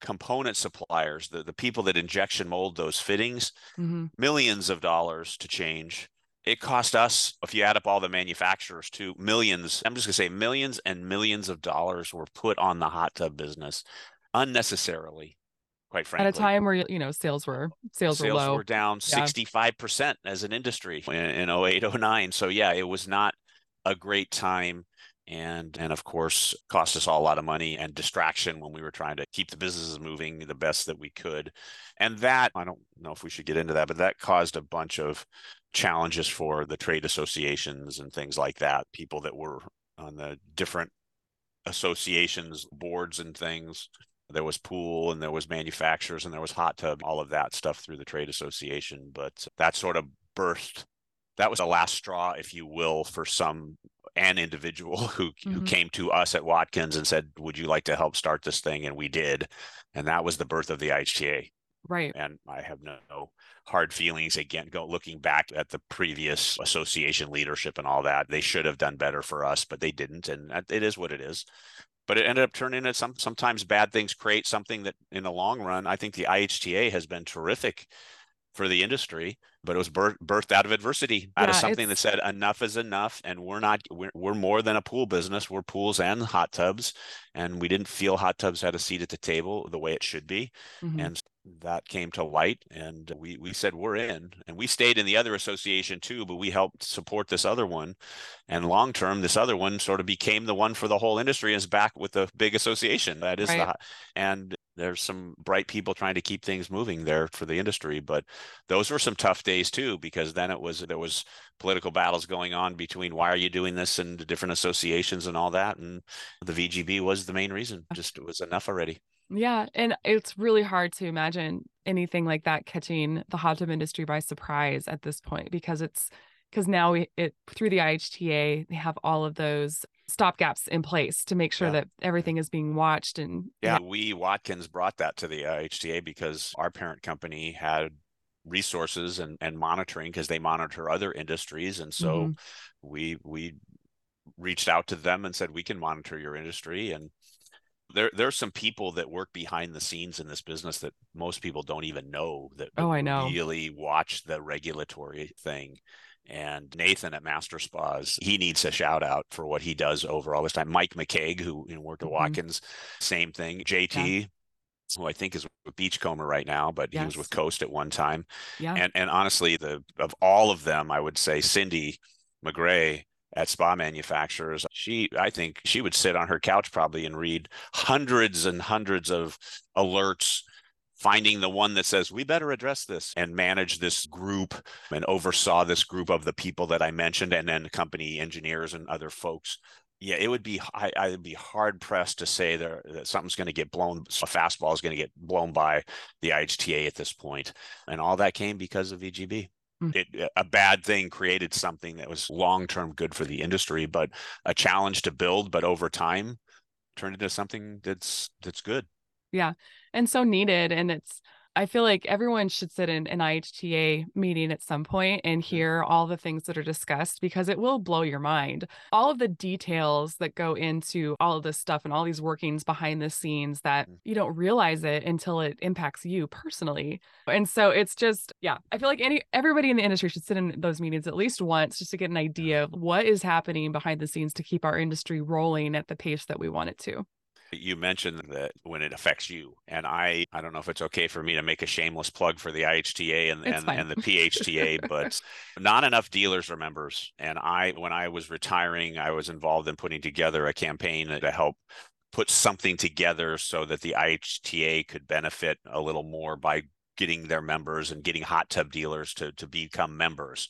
component suppliers, the people that injection mold those fittings, millions of dollars to change. It cost us, if you add up all the manufacturers too, millions. I'm just going to say millions and millions of dollars were put on the hot tub business unnecessarily, quite frankly. At a time where, you know, sales were low. Sales were down 65% as an industry in 08, 09. So yeah, it was not a great time. And of course, cost us all a lot of money and distraction when we were trying to keep the businesses moving the best that we could. And that, I don't know if we should get into that, but that caused a bunch of challenges for the trade associations and things like that. People that were on the different associations, boards and things. There was pool and there was manufacturers and there was hot tub, all of that stuff through the trade association. But that sort of burst. That was the last straw, if you will, for an individual who came to us at Watkins and said, would you like to help start this thing? And we did. And that was the birth of the IHTA. Right. And I have no hard feelings. Again, looking back at the previous association leadership and all that, they should have done better for us, but they didn't. And it is what it is. But it ended up turning into sometimes bad things create something that in the long run, I think the IHTA has been terrific for the industry, but it was birthed out of adversity, out of something that said enough is enough. And we're more than a pool business. We're pools and hot tubs. And we didn't feel hot tubs had a seat at the table the way it should be. Mm-hmm. And that came to light. And we said, we're in, and we stayed in the other association too, but we helped support this other one. And long-term, this other one sort of became the one for the whole industry, is back with the big association. That is there's some bright people trying to keep things moving there for the industry, but those were some tough days too, because then there was political battles going on between why are you doing this and the different associations and all that. And the VGB was the main reason. Just it was enough already. Yeah. And it's really hard to imagine anything like that catching the hot tub industry by surprise at this point, because now through the IHTA, they have all of those stopgaps in place to make sure that everything is being watched. And Watkins brought that to the IHTA because our parent company had resources and monitoring, because they monitor other industries. And so we reached out to them and said, we can monitor your industry. And there's some people that work behind the scenes in this business that most people don't even know that really watch the regulatory thing. And Nathan at Master Spas, he needs a shout out for what he does over all this time. Mike McCaig, who worked at Watkins, same thing. JT, who I think is with Beachcomber right now, but he was with Coast at one time. Yeah. And honestly, of all of them, I would say Cindy McGray at Spa Manufacturers, I think she would sit on her couch probably and read hundreds and hundreds of alerts, finding the one that says, we better address this, and manage this group and oversaw this group of the people that I mentioned, and then company engineers and other folks. Yeah, it would be, I'd be hard pressed to say that something's going to get blown, a fastball is going to get blown by the IHTA at this point. And all that came because of VGB. A bad thing created something that was long-term good for the industry, but a challenge to build, but over time turned into something that's good. Yeah. And so needed. And I feel like everyone should sit in an IHTA meeting at some point and hear all the things that are discussed, because it will blow your mind. All of the details that go into all of this stuff and all these workings behind the scenes that you don't realize it until it impacts you personally. And so it's just, I feel like everybody in the industry should sit in those meetings at least once, just to get an idea of what is happening behind the scenes to keep our industry rolling at the pace that we want it to. You mentioned that when it affects you, and I don't know if it's okay for me to make a shameless plug for the IHTA and the PHTA, but not enough dealers are members. And when I was retiring, I was involved in putting together a campaign to help put something together so that the IHTA could benefit a little more by getting their members and getting hot tub dealers to become members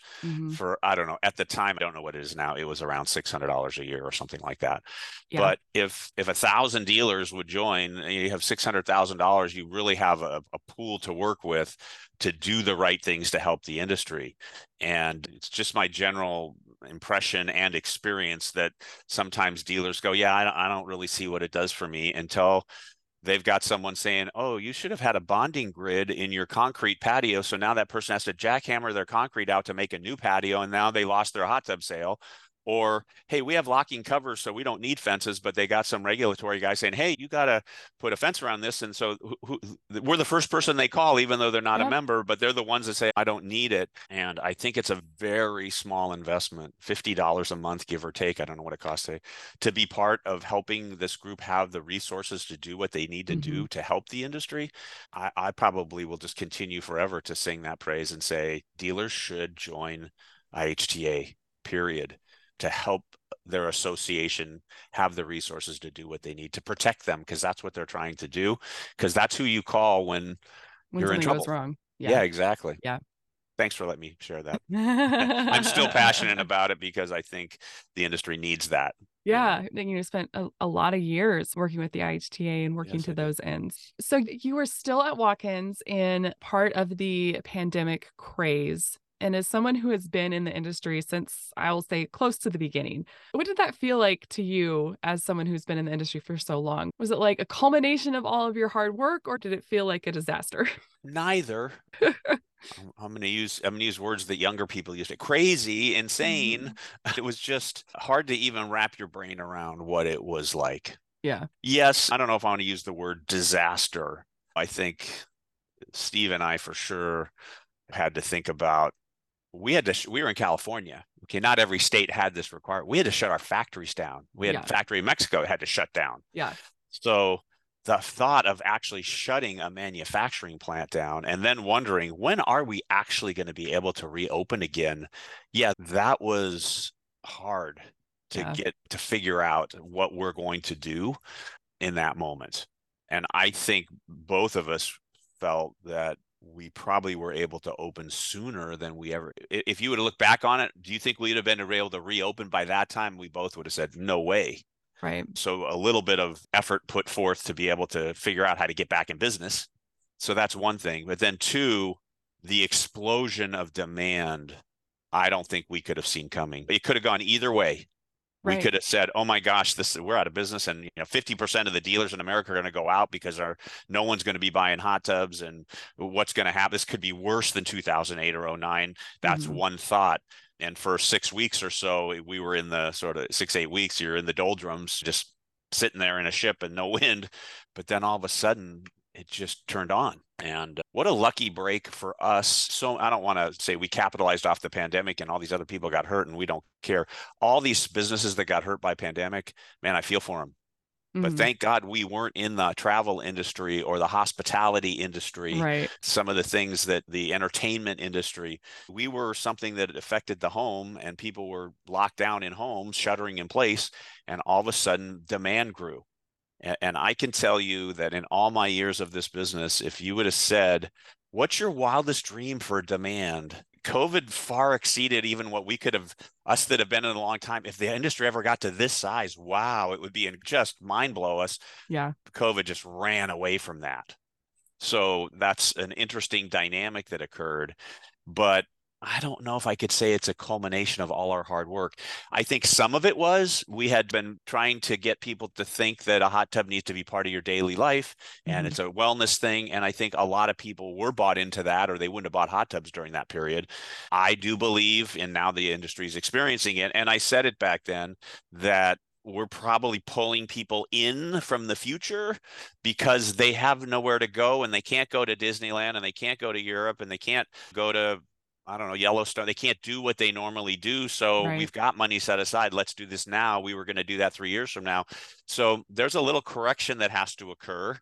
for, I don't know, at the time, I don't know what it is now. It was around $600 a year or something like that. Yeah. But if 1,000 dealers would join and you have $600,000, you really have a pool to work with to do the right things to help the industry. And it's just my general impression and experience that sometimes dealers go, yeah, I don't really see what it does for me until they've got someone saying, oh, you should have had a bonding grid in your concrete patio. So now that person has to jackhammer their concrete out to make a new patio. And now they lost their hot tub sale. Or, hey, we have locking covers, so we don't need fences, but they got some regulatory guy saying, hey, you got to put a fence around this. And so we're the first person they call, even though they're not a member, but they're the ones that say, I don't need it. And I think it's a very small investment, $50 a month, give or take. I don't know what it costs to be part of helping this group have the resources to do what they need to do to help the industry. I probably will just continue forever to sing that praise and say, dealers should join IHTA, period, to help their association have the resources to do what they need to protect them, because that's what they're trying to do, because that's who you call when you're in trouble. Goes wrong. Yeah, exactly. Yeah. Thanks for letting me share that. I'm still passionate about it because I think the industry needs that. Yeah. I think you spent a lot of years working with the IHTA and working to those ends. So you were still at Watkins in part of the pandemic craze. And as someone who has been in the industry since, I will say, close to the beginning, what did that feel like to you as someone who's been in the industry for so long? Was it like a culmination of all of your hard work, or did it feel like a disaster? Neither. I'm going to use words that younger people used. Crazy, insane. It was just hard to even wrap your brain around what it was like. Yeah. Yes. I don't know if I want to use the word disaster. I think Steve and I for sure had to think about, we were in California. Okay. Not every state had this requirement. We had to shut our factories down. We had a factory in Mexico that had to shut down. Yeah. So the thought of actually shutting a manufacturing plant down and then wondering, when are we actually going to be able to reopen again? Yeah. That was hard to get to figure out what we're going to do in that moment. And I think both of us felt that we probably were able to open sooner than we ever. If you would have looked back on it, do you think we'd have been able to reopen by that time? We both would have said, no way. Right. So a little bit of effort put forth to be able to figure out how to get back in business. So that's one thing. But then two, the explosion of demand, I don't think we could have seen coming. It could have gone either way. Right. We could have said, oh my gosh, we're out of business, and 50% of the dealers in America are going to go out because no one's going to be buying hot tubs, and what's going to happen? This could be worse than 2008 or 09. That's one thought. And for 6 weeks or so, we were in the sort of 6-8 weeks, you're in the doldrums, just sitting there in a ship and no wind. But then all of a sudden, it just turned on. And what a lucky break for us. So I don't want to say we capitalized off the pandemic and all these other people got hurt and we don't care. All these businesses that got hurt by pandemic, man, I feel for them. But thank God we weren't in the travel industry or the hospitality industry. Right. Some of the things that the entertainment industry, we were something that affected the home, and people were locked down in homes, shuttering in place. And all of a sudden demand grew. And I can tell you that in all my years of this business, if you would have said, what's your wildest dream for demand? COVID far exceeded even what we could have, us that have been in a long time. If the industry ever got to this size, wow, it would be just mind blow us. Yeah. COVID just ran away from that. So that's an interesting dynamic that occurred. But I don't know if I could say it's a culmination of all our hard work. I think some of it was, we had been trying to get people to think that a hot tub needs to be part of your daily life, and it's a wellness thing. And I think a lot of people were bought into that, or they wouldn't have bought hot tubs during that period. I do believe, and now the industry is experiencing it, and I said it back then, that we're probably pulling people in from the future because they have nowhere to go, and they can't go to Disneyland, and they can't go to Europe, and they can't go to, I don't know, Yellowstone. They can't do what they normally do. So we've got money set aside. Let's do this now. We were going to do that 3 years from now. So there's a little correction that has to occur.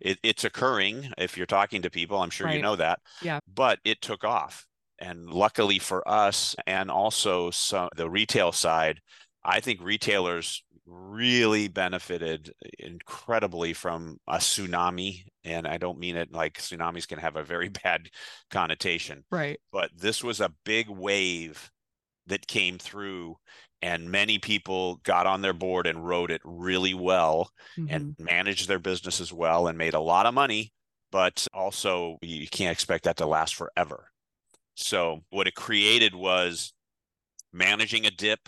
It's occurring. If you're talking to people, I'm sure you know that. Yeah. But it took off. And luckily for us, and also the retail side, I think retailers really benefited incredibly from a tsunami. And I don't mean it like tsunamis can have a very bad connotation. Right. But this was a big wave that came through, and many people got on their board and rode it really well, mm-hmm. and managed their businesses well and made a lot of money. But also, you can't expect that to last forever. So what it created was managing a dip,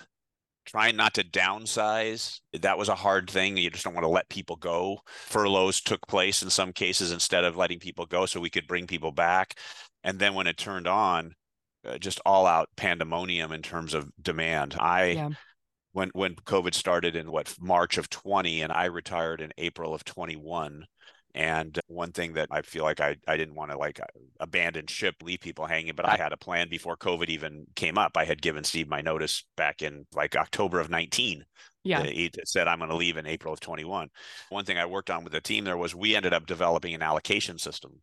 trying not to downsize. That was a hard thing. You just don't want to let people go. Furloughs took place in some cases instead of letting people go so we could bring people back. And then when it turned on, just all out pandemonium in terms of demand. When COVID started in March of 20, and I retired in April of 21. And one thing that I feel like I didn't want to abandon ship, leave people hanging, but I had a plan before COVID even came up. I had given Steve my notice back in October of 19. Yeah. He said, I'm going to leave in April of 21. One thing I worked on with the team there was we ended up developing an allocation system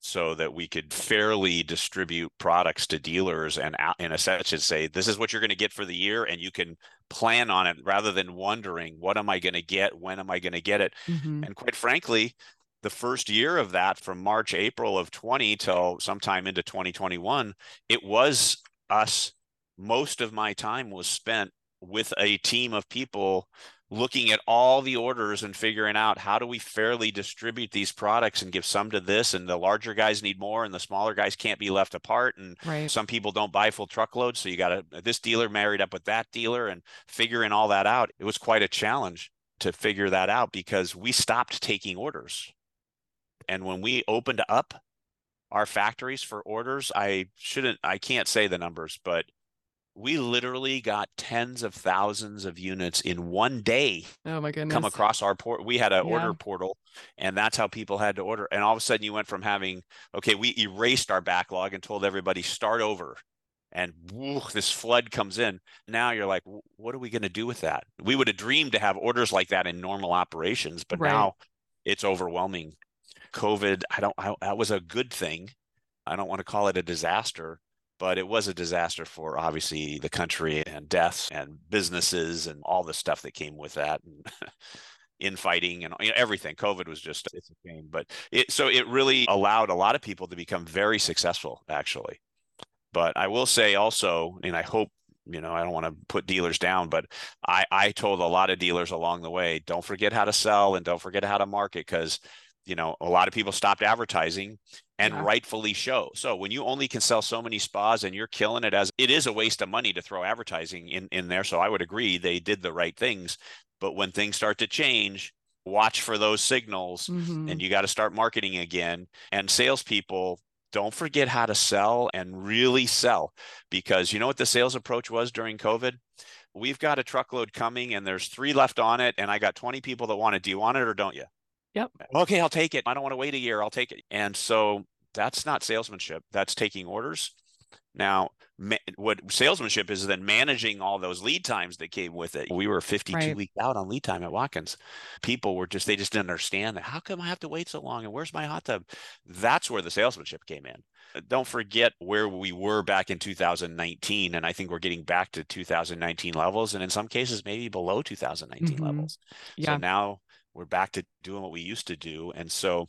so that we could fairly distribute products to dealers and in a sense should say, this is what you're going to get for the year, and you can plan on it rather than wondering, what am I going to get? When am I going to get it? Mm-hmm. And quite frankly, the first year of that, from March, April of 20 till sometime into 2021, it was us. Most of my time was spent with a team of people looking at all the orders and figuring out, how do we fairly distribute these products and give some to this, and the larger guys need more and the smaller guys can't be left apart, and right. Some people don't buy full truckloads, so you got this dealer married up with that dealer, and figuring all that out. It was quite a challenge to figure that out because we stopped taking orders. And when we opened up our factories for orders, I can't say the numbers, but we literally got tens of thousands of units in one day. Oh my goodness! Come across our port. We had an order portal, and that's how people had to order. And all of a sudden, you went from we erased our backlog and told everybody start over, and this flood comes in. Now you're like, what are we going to do with that? We would have dreamed to have orders like that in normal operations, but now it's overwhelming. COVID, that was a good thing. I don't want to call it a disaster. But it was a disaster for, obviously, the country, and deaths and businesses and all the stuff that came with that, and infighting and everything. COVID was just, it's a shame. But it really allowed a lot of people to become very successful, actually. But I will say also, and I hope, I don't want to put dealers down, but I told a lot of dealers along the way, don't forget how to sell and don't forget how to market, because a lot of people stopped advertising, and rightfully so. So when you only can sell so many spas and you're killing it, as it is a waste of money to throw advertising in there. So I would agree they did the right things. But when things start to change, watch for those signals, mm-hmm. and you got to start marketing again. And salespeople, don't forget how to sell and really sell, because you know what the sales approach was during COVID? We've got a truckload coming and there's 3 left on it, and I got 20 people that want it. Do you want it or don't you? Yep. Okay, I'll take it. I don't want to wait a year. I'll take it. And so that's not salesmanship. That's taking orders. Now, what salesmanship is then managing all those lead times that came with it. We were 52 weeks out on lead time at Watkins. People they just didn't understand that. How come I have to wait so long? And where's my hot tub? That's where the salesmanship came in. Don't forget where we were back in 2019. And I think we're getting back to 2019 levels. And in some cases, maybe below 2019 mm-hmm. levels. Yeah. So now we're back to doing what we used to do. And so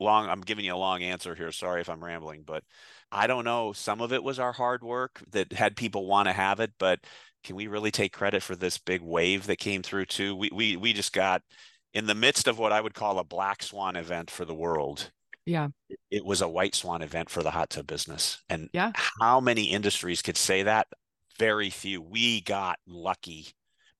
I'm giving you a long answer here. Sorry if I'm rambling, but I don't know. Some of it was our hard work that had people want to have it, but can we really take credit for this big wave that came through too? We just got in the midst of what I would call a black swan event for the world. Yeah. It was a white swan event for the hot tub business. And how many industries could say that? Very few. We got lucky.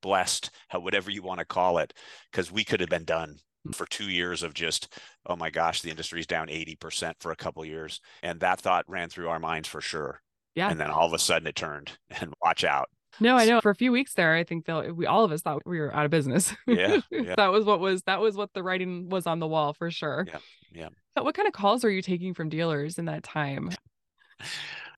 Blessed, whatever you want to call it, because we could have been done for 2 years of just, oh my gosh, the industry's down 80% for a couple of years. And that thought ran through our minds for sure. Yeah. And then all of a sudden it turned, and watch out. No, I know. For a few weeks there, I think all of us thought we were out of business. Yeah. That was what the writing was on the wall for sure. Yeah. Yeah. But what kind of calls are you taking from dealers in that time?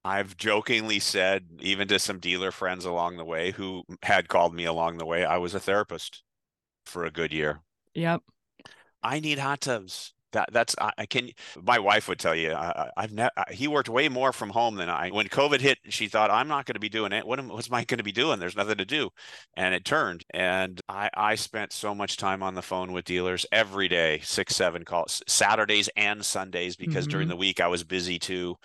I've jokingly said, even to some dealer friends along the way who had called me along the way, I was a therapist for a good year. Yep. I need hot tubs. That's my wife would tell you, he worked way more from home than I. When COVID hit, she thought, I'm not going to be doing it. What's Mike going to be doing? There's nothing to do. And it turned. And I spent so much time on the phone with dealers every day, 6-7 calls, Saturdays and Sundays, because during the week I was busy too.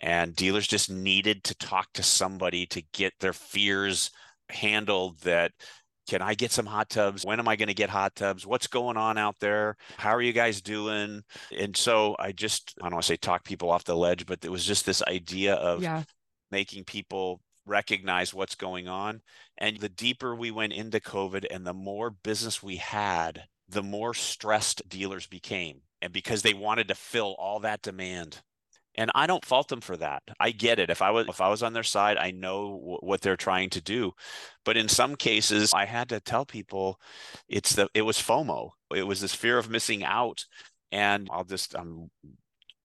And dealers just needed to talk to somebody to get their fears handled. That, can I get some hot tubs? When am I going to get hot tubs? What's going on out there? How are you guys doing? And so I don't want to say talk people off the ledge, but it was just this idea of making people recognize what's going on. And the deeper we went into COVID and the more business we had, the more stressed dealers became, and because they wanted to fill all that demand. And I don't fault them for that. I get it. If I was on their side, I know what they're trying to do. But in some cases, I had to tell people it was FOMO. It was this fear of missing out. And I'm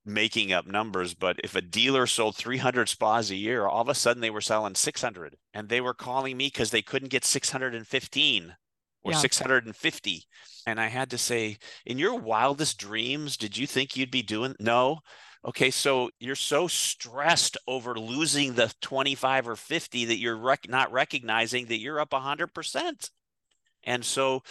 making up numbers, but if a dealer sold 300 spas a year, all of a sudden they were selling 600, and they were calling me because they couldn't get 615. Or 650. And I had to say, in your wildest dreams, did you think you'd be doing? No. Okay. So you're so stressed over losing the 25 or 50 that you're not recognizing that you're up 100%. And so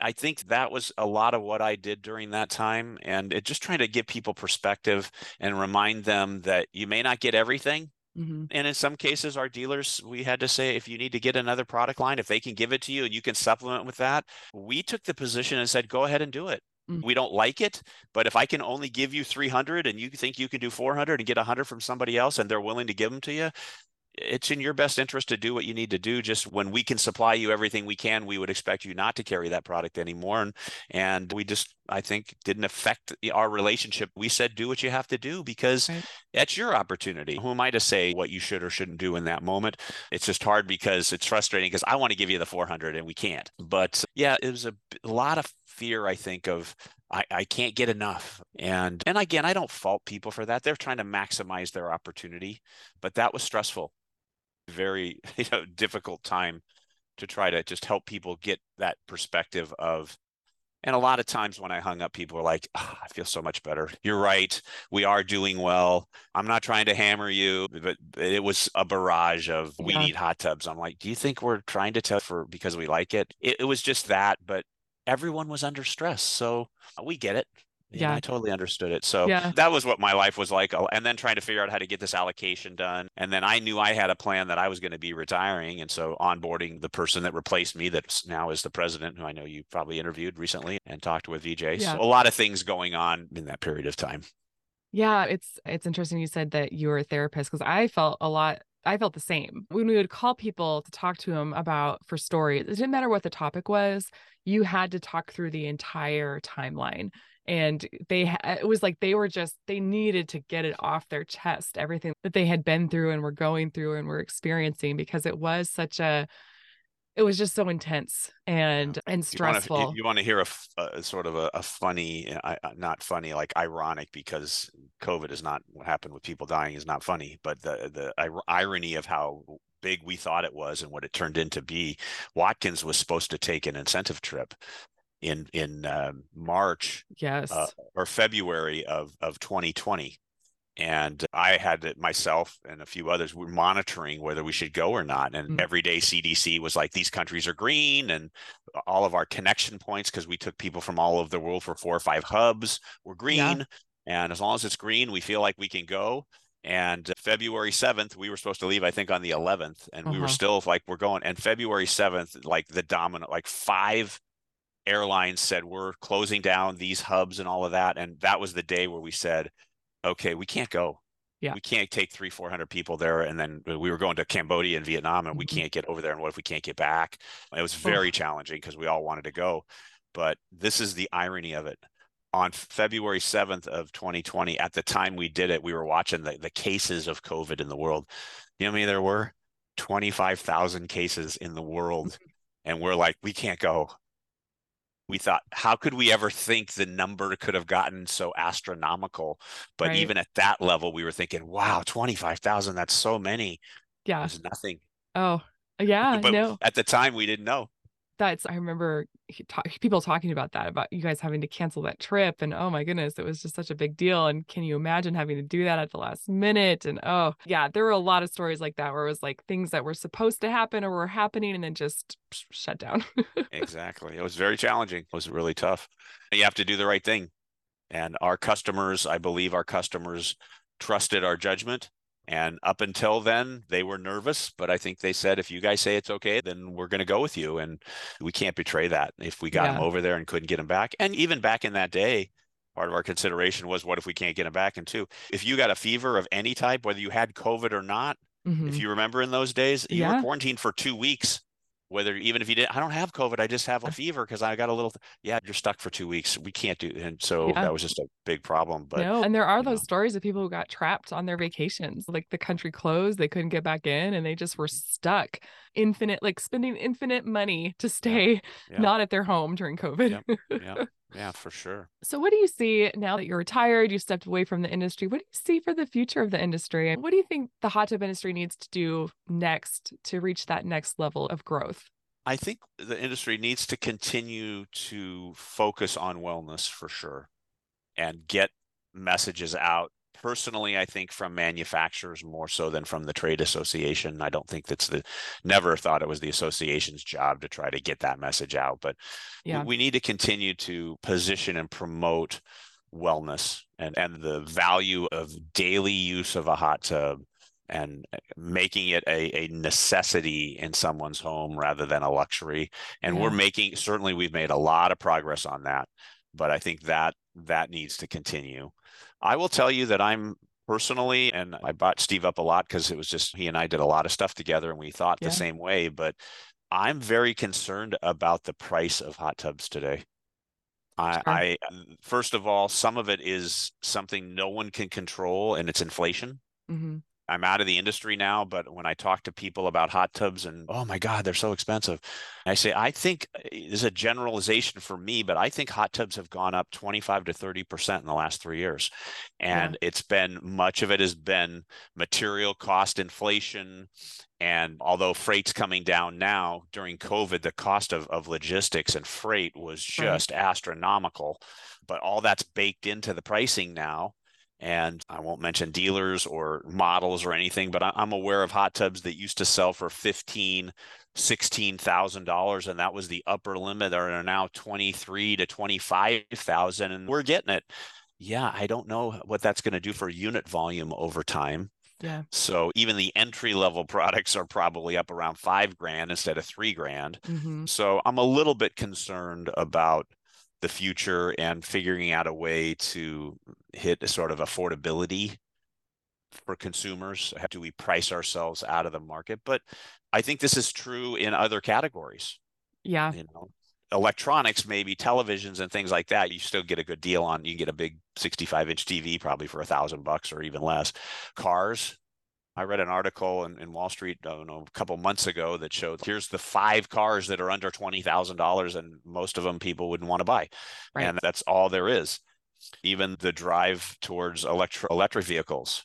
I think that was a lot of what I did during that time. And it just trying to give people perspective and remind them that you may not get everything. And in some cases, our dealers, we had to say, if you need to get another product line, if they can give it to you and you can supplement with that, we took the position and said, go ahead and do it. We don't like it, but if I can only give you 300 and you think you can do 400 and get 100 from somebody else and they're willing to give them to you, it's in your best interest to do what you need to do. Just when we can supply you everything we can, we would expect you not to carry that product anymore. And we just, I think, didn't affect our relationship. We said, do what you have to do, because that's your opportunity. Who am I to say what you should or shouldn't do in that moment? It's just hard because it's frustrating, because I want to give you the 400 and we can't. But yeah, it was a lot of fear, I think, of I can't get enough. And again, I don't fault people for that. They're trying to maximize their opportunity, but that was stressful. Very difficult time to try to just help people get that perspective of, and a lot of times when I hung up, people were like, I feel so much better. You're right. We are doing well. I'm not trying to hammer you, but it was a barrage of, we need hot tubs. I'm like, do you think we're trying to tell for because we like it? It was just that, but everyone was under stress. So we get it. Yeah, I totally understood it. So that was what my life was like. And then trying to figure out how to get this allocation done. And then I knew I had a plan that I was going to be retiring. And so onboarding the person that replaced me, that now is the president, who I know you probably interviewed recently and talked with VJ. Yeah. So a lot of things going on in that period of time. Yeah, it's interesting you said that you were a therapist, because I felt the same. When we would call people to talk to them for stories, it didn't matter what the topic was, you had to talk through the entire timeline. And it was like they needed to get it off their chest, everything that they had been through and were going through and were experiencing, because it was just so intense and stressful. You want to hear a sort of a funny, not funny, like ironic, because COVID is not what happened with people dying is not funny, but the irony of how big we thought it was and what it turned into be. Watkins was supposed to take an incentive trip in March or February of 2020. And I had it myself and a few others were monitoring whether we should go or not. And every day CDC was like, these countries are green, and all of our connection points, because we took people from all over the world for 4 or 5 hubs, were green. And as long as it's green, we feel like we can go. And February 7th, we were supposed to leave, I think, on the 11th. And we were still like, we're going. And February 7th, like the dominant, like 5 airlines said, we're closing down these hubs and all of that. And that was the day where we said, okay, we can't go. Yeah. We can't take 300-400 people there. And then we were going to Cambodia and Vietnam, and we can't get over there. And what if we can't get back? It was very challenging, because we all wanted to go. But this is the irony of it. On February 7th of 2020, at the time we did it, we were watching the cases of COVID in the world. You know how many there were? 25,000 cases in the world. And we're like, we can't go. We thought, how could we ever think the number could have gotten so astronomical? But even at that level, we were thinking, wow, 25,000, that's so many. Yeah. It's nothing. Oh, yeah. But at the time, we didn't know. that's, I remember people talking about that, about you guys having to cancel that trip. And oh my goodness, it was just such a big deal. And can you imagine having to do that at the last minute? And oh yeah, there were a lot of stories like that where it was like things that were supposed to happen or were happening and then just shut down. Exactly. It was very challenging. It was really tough. You have to do the right thing. And our customers, I believe our customers trusted our judgment. And up until then, they were nervous, but I think they said, if you guys say it's okay, then we're going to go with you. And we can't betray that if we got them over there and couldn't get them back. And even back in that day, part of our consideration was, what if we can't get them back? And two, if you got a fever of any type, whether you had COVID or not, if you remember in those days, you were quarantined for 2 weeks. Whether, even if you didn't, I don't have COVID, I just have a fever because I got a little, you're stuck for 2 weeks. We can't do, and so that was just a big problem. But and there are those stories of people who got trapped on their vacations, like the country closed, they couldn't get back in, and they just were stuck, spending infinite money to stay not at their home during COVID. Yeah, for sure. So what do you see now that you're retired, you stepped away from the industry? What do you see for the future of the industry? And what do you think the hot tub industry needs to do next to reach that next level of growth? I think the industry needs to continue to focus on wellness for sure and get messages out. Personally, I think from manufacturers more so than from the trade association. I don't think that's never thought it was the association's job to try to get that message out, but we need to continue to position and promote wellness and the value of daily use of a hot tub and making it a necessity in someone's home rather than a luxury. And we've made a lot of progress on that, but I think that needs to continue. I will tell you that I'm personally, and I brought Steve up a lot because it was just, he and I did a lot of stuff together and we thought the same way, but I'm very concerned about the price of hot tubs today. First of all, some of it is something no one can control, and it's inflation. I'm out of the industry now, but when I talk to people about hot tubs and, oh my God, they're so expensive. I say, I think this is a generalization for me, but I think hot tubs have gone up 25 to 30% in the last 3 years. And it's been, much of it has been material cost inflation. And although freight's coming down now, during COVID, the cost of logistics and freight was just astronomical, but all that's baked into the pricing now. And I won't mention dealers or models or anything, but I'm aware of hot tubs that used to sell for $15,000, $16,000. And that was the upper limit, or are now $23,000 to $25,000. And we're getting it. Yeah, I don't know what that's going to do for unit volume over time. Yeah. So even the entry level products are probably up around $5,000 instead of $3,000. So I'm a little bit concerned about the future and figuring out a way to hit a sort of affordability for consumers. Do we price ourselves out of the market? But I think this is true in other categories. Yeah. You know, electronics, maybe televisions and things like that, you still get a good deal on. You can get a big 65-inch TV probably for $1,000 or even less. Cars. I read an article in Wall Street a couple months ago that showed here's the 5 cars that are under $20,000, and most of them people wouldn't want to buy. Right. And that's all there is. Even the drive towards electric vehicles.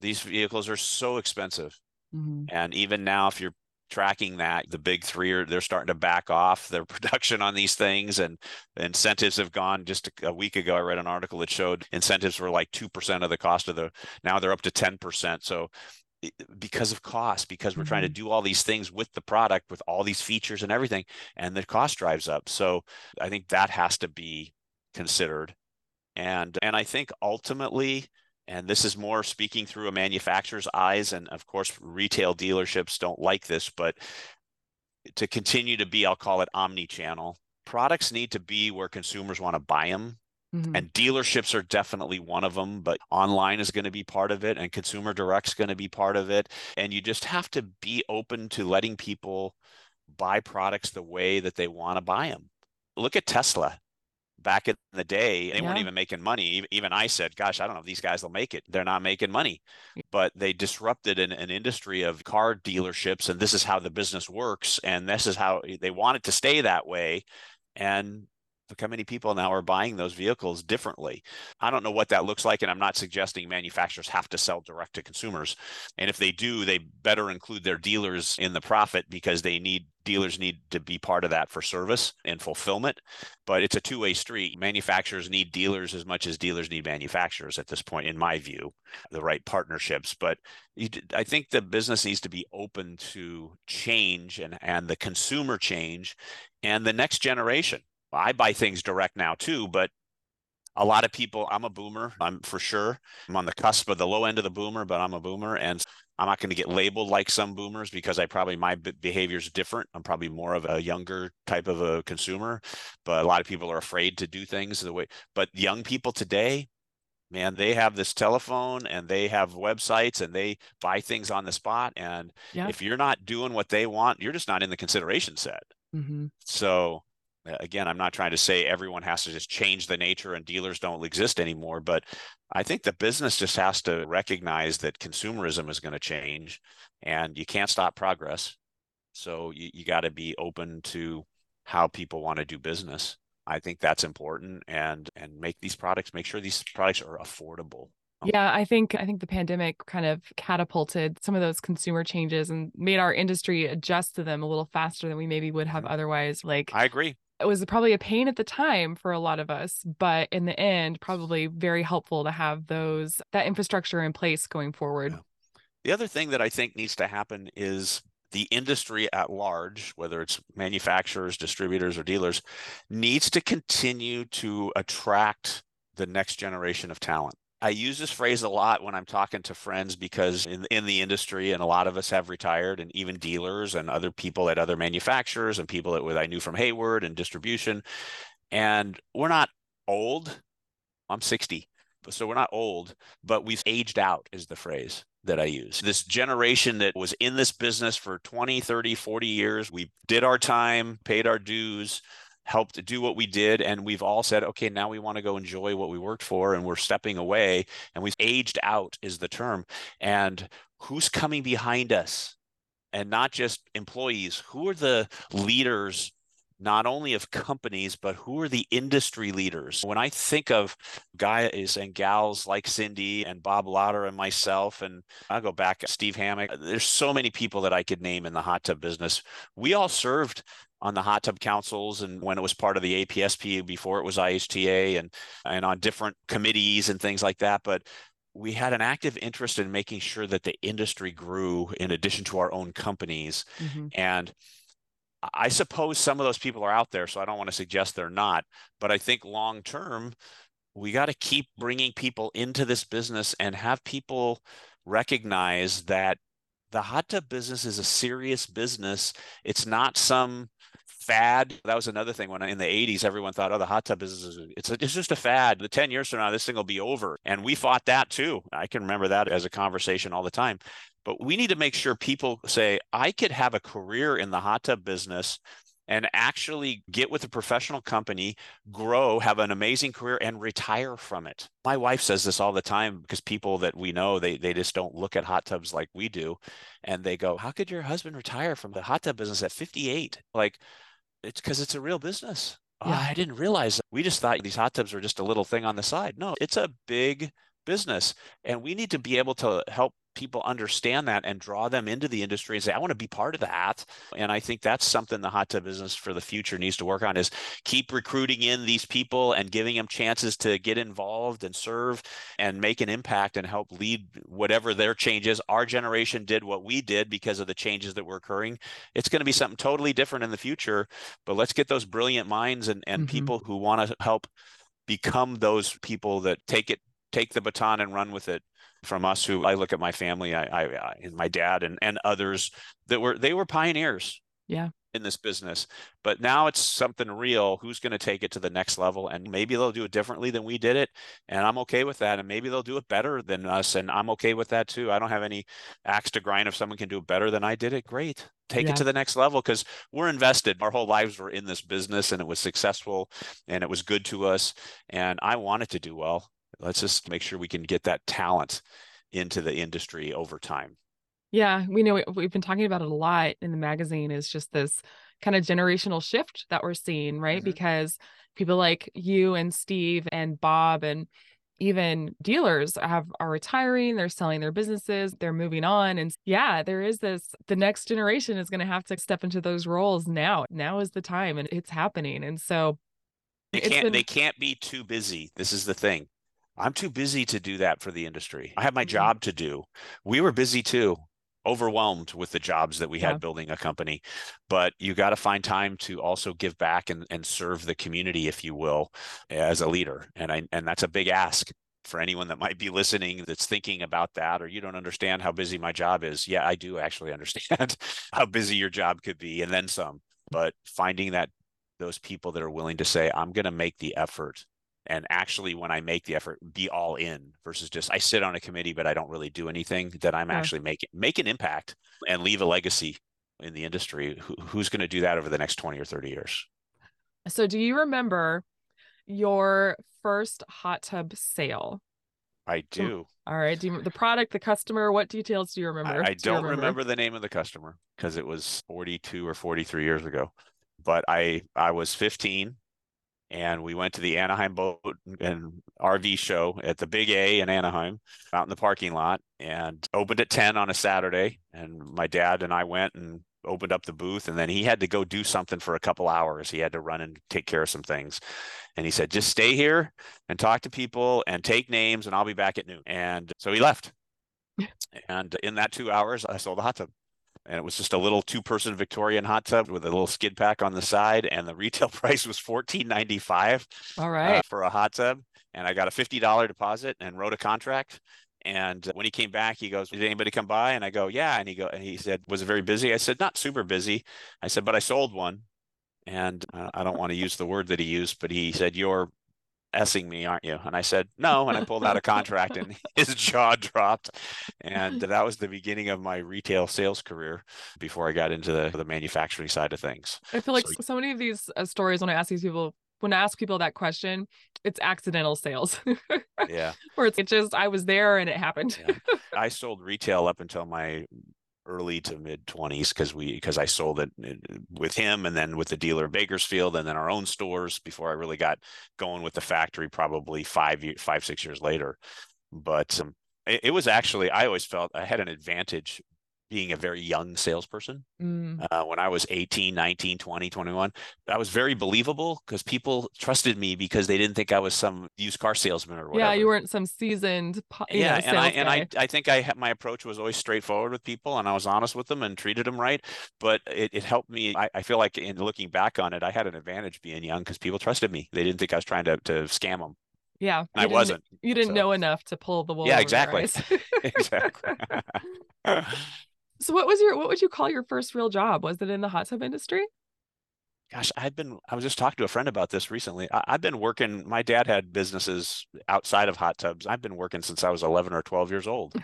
These vehicles are so expensive. And even now, if you're tracking that, the big three they're starting to back off their production on these things. And the incentives have gone, just a week ago, I read an article that showed incentives were like 2% of the cost now they're up to 10%. So because of cost, because we're trying to do all these things with the product, with all these features and everything, and the cost drives up. So I think that has to be considered. And I think ultimately, and this is more speaking through a manufacturer's eyes. And of course, retail dealerships don't like this, but to continue to be, I'll call it omni-channel, products need to be where consumers want to buy them. And dealerships are definitely one of them, but online is going to be part of it, and consumer direct's going to be part of it. And you just have to be open to letting people buy products the way that they want to buy them. Look at Tesla. Back in the day, they weren't even making money. Even I said, gosh, I don't know if these guys will make it. They're not making money. But they disrupted an industry of car dealerships, and this is how the business works, and this is how they want it to stay that way. And Look how many people now are buying those vehicles differently. I don't know what that looks like, and I'm not suggesting manufacturers have to sell direct to consumers. And if they do, they better include their dealers in the profit, because they need dealers need to be part of that for service and fulfillment. But it's a two-way street. Manufacturers need dealers as much as dealers need manufacturers at this point, in my view, the right partnerships. But I think the business needs to be open to change and the consumer change and the next generation. I buy things direct now too, but a lot of people, I'm a boomer, I'm for sure. I'm on the cusp of the low end of the boomer, but I'm a boomer, and I'm not going to get labeled like some boomers because my behavior is different. I'm probably more of a younger type of a consumer, but a lot of people are afraid to do things the way, but young people today, man, they have this telephone and they have websites and they buy things on the spot. And if you're not doing what they want, you're just not in the consideration set. Mm-hmm. So again, I'm not trying to say everyone has to just change the nature and dealers don't exist anymore, but I think the business just has to recognize that consumerism is going to change and you can't stop progress. So you got to be open to how people want to do business. I think that's important, and make sure these products are affordable. Yeah, I think the pandemic kind of catapulted some of those consumer changes and made our industry adjust to them a little faster than we maybe would have otherwise. Like, I agree. It was probably a pain at the time for a lot of us, but in the end, probably very helpful to have that infrastructure in place going forward. Yeah. The other thing that I think needs to happen is the industry at large, whether it's manufacturers, distributors, or dealers, needs to continue to attract the next generation of talent. I use this phrase a lot when I'm talking to friends, because in the industry, and a lot of us have retired, and even dealers and other people at other manufacturers and people that I knew from Hayward and distribution. And we're not old. I'm 60, so we're not old, but we've aged out is the phrase that I use. This generation that was in this business for 20, 30, 40 years, we did our time, paid our dues, helped to do what we did. And we've all said, okay, now we want to go enjoy what we worked for. And we're stepping away, and we've aged out is the term. And who's coming behind us? And not just employees, who are the leaders, not only of companies, but who are the industry leaders? When I think of guys and gals like Cindy and Bob Lauder and myself, and I'll go back, Steve Hammack, there's so many people that I could name in the hot tub business. We all served on the hot tub councils, and when it was part of the APSP before it was IHTA, and on different committees and things like that. But we had an active interest in making sure that the industry grew in addition to our own companies. Mm-hmm. And I suppose some of those people are out there, so I don't want to suggest they're not. But I think long term, we got to keep bringing people into this business and have people recognize that the hot tub business is a serious business. It's not some fad. That was another thing when in the 80s, everyone thought, the hot tub business it's just a fad. The 10 years from now, this thing will be over. And we fought that too. I can remember that as a conversation all the time. But we need to make sure people say, I could have a career in the hot tub business and actually get with a professional company, grow, have an amazing career, and retire from it. My wife says this all the time, because people that we know, they just don't look at hot tubs like we do. And they go, how could your husband retire from the hot tub business at 58? Like, it's because it's a real business. Yeah. Oh, I didn't realize that. We just thought these hot tubs were just a little thing on the side. No, it's a big business. And we need to be able to help people understand that and draw them into the industry and say, I want to be part of that. And I think that's something the hot tub business for the future needs to work on, is keep recruiting in these people and giving them chances to get involved and serve and make an impact and help lead whatever their changes. Our generation did what we did because of the changes that were occurring. It's going to be something totally different in the future, but let's get those brilliant minds and mm-hmm. people who want to help become those people that take the baton and run with it from us, who I look at my family, I my dad and others that they were pioneers in this business. But now it's something real. Who's going to take it to the next level? And maybe they'll do it differently than we did it. And I'm okay with that. And maybe they'll do it better than us. And I'm okay with that too. I don't have any axe to grind. If someone can do it better than I did it, great. Take it to the next level, because we're invested. Our whole lives were in this business, and it was successful and it was good to us. And I want it to do well. Let's just make sure we can get that talent into the industry over time. Yeah, we know we've been talking about it a lot in the magazine, is just this kind of generational shift that we're seeing, right? Mm-hmm. Because people like you and Steve and Bob and even dealers are retiring, they're selling their businesses, they're moving on. And yeah, there is this, the next generation is going to have to step into those roles now. Now is the time and it's happening. And so they can't be too busy. This is the thing. I'm too busy to do that for the industry. I have my job to do. We were busy too, overwhelmed with the jobs that we had building a company, but you got to find time to also give back and serve the community, if you will, as a leader. And that's a big ask for anyone that might be listening that's thinking about that, or you don't understand how busy my job is. Yeah, I do actually understand how busy your job could be and then some, but finding that those people that are willing to say, I'm going to make the effort. And actually, when I make the effort, be all in versus just I sit on a committee, but I don't really do anything, that I'm actually make an impact and leave a legacy in the industry. Who's going to do that over the next 20 or 30 years? So do you remember your first hot tub sale? I do. All right. The product, the customer, what details do you remember? I don't remember the name of the customer because it was 42 or 43 years ago, but I was 15. And we went to the Anaheim Boat and RV Show at the Big A in Anaheim, out in the parking lot, and opened at 10 on a Saturday. And my dad and I went and opened up the booth. And then he had to go do something for a couple hours. He had to run and take care of some things. And he said, just stay here and talk to people and take names, and I'll be back at noon. And so he left. And in that 2 hours, I sold a hot tub. And it was just a little two-person Victorian hot tub with a little skid pack on the side. And the retail price was $14.95 for a hot tub. And I got a $50 deposit and wrote a contract. And when he came back, he goes, did anybody come by? And I go, yeah. And he said, was it very busy? I said, not super busy. I said, but I sold one. And I don't want to use the word that he used, but he said, you're S-ing me, aren't you? And I said, no. And I pulled out a contract and his jaw dropped. And that was the beginning of my retail sales career before I got into the manufacturing side of things. I feel like so many of these stories, when I ask people that question, it's accidental sales. Yeah. Or it's just, I was there and it happened. Yeah. I sold retail up until my early to mid 20s because I sold it with him and then with the dealer in Bakersfield and then our own stores before I really got going with the factory, probably 5 6 years later. But it was actually, I always felt I had an advantage being a very young salesperson. When I was 18, 19, 20, 21, I was very believable because people trusted me because they didn't think I was some used car salesman or whatever. Yeah, you weren't some seasoned I think my approach was always straightforward with people, and I was honest with them and treated them right. But it helped me. I feel like in looking back on it, I had an advantage being young because people trusted me. They didn't think I was trying to scam them. Yeah. And I wasn't. You didn't know enough to pull the wool over their eyes. Exactly. So what would you call your first real job? Was it in the hot tub industry? Gosh, I was just talking to a friend about this recently. I've been working, my dad had businesses outside of hot tubs. I've been working since I was 11 or 12 years old.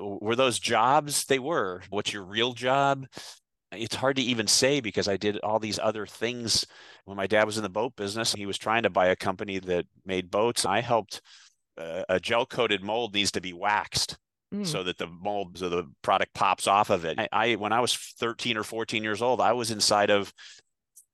Were those jobs? They were. What's your real job? It's hard to even say because I did all these other things. When my dad was in the boat business, he was trying to buy a company that made boats. I helped a gel-coated mold needs to be waxed. So that the mold, so the product pops off of it. When I was 13 or 14 years old, I was inside of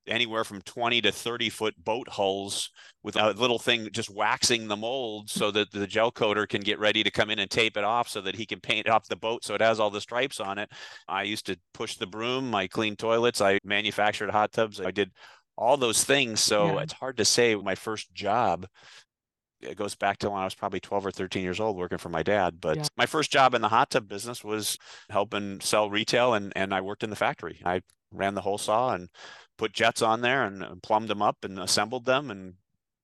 anywhere from 20 to 30-foot boat hulls with a little thing just waxing the mold so that the gel coater can get ready to come in and tape it off so that he can paint off the boat so it has all the stripes on it. I used to push the broom, I cleaned toilets, I manufactured hot tubs, I did all those things. So it's hard to say my first job. It goes back to when I was probably 12 or 13 years old working for my dad. But my first job in the hot tub business was helping sell retail. And I worked in the factory. I ran the hole saw and put jets on there and plumbed them up and assembled them and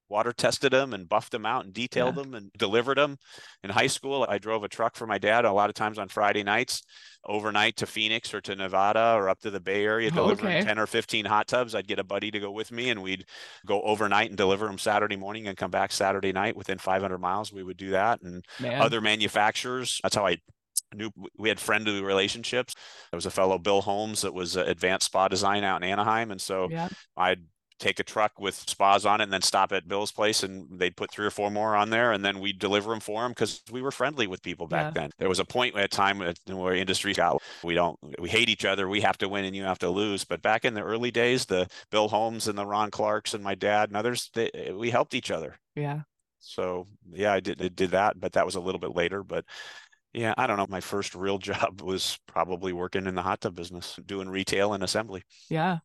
water tested them and buffed them out and detailed them and delivered them. In high school, I drove a truck for my dad a lot of times on Friday nights, overnight to Phoenix or to Nevada or up to the Bay Area, delivering 10 or 15 hot tubs. I'd get a buddy to go with me and we'd go overnight and deliver them Saturday morning and come back Saturday night within 500 miles. We would do that and other manufacturers. That's how I knew we had friendly relationships. There was a fellow, Bill Holmes, that was Advanced Spa Design out in Anaheim. And so I'd take a truck with spas on it and then stop at Bill's place, and they'd put 3 or 4 more on there, and then we'd deliver them for them because we were friendly with people back then. There was a point at time where industry got, we hate each other, we have to win and you have to lose. But back in the early days, the Bill Holmes and the Ron Clarks and my dad and others, we helped each other. Yeah. So yeah, I did that, but that was a little bit later. But yeah, I don't know. My first real job was probably working in the hot tub business, doing retail and assembly. Yeah.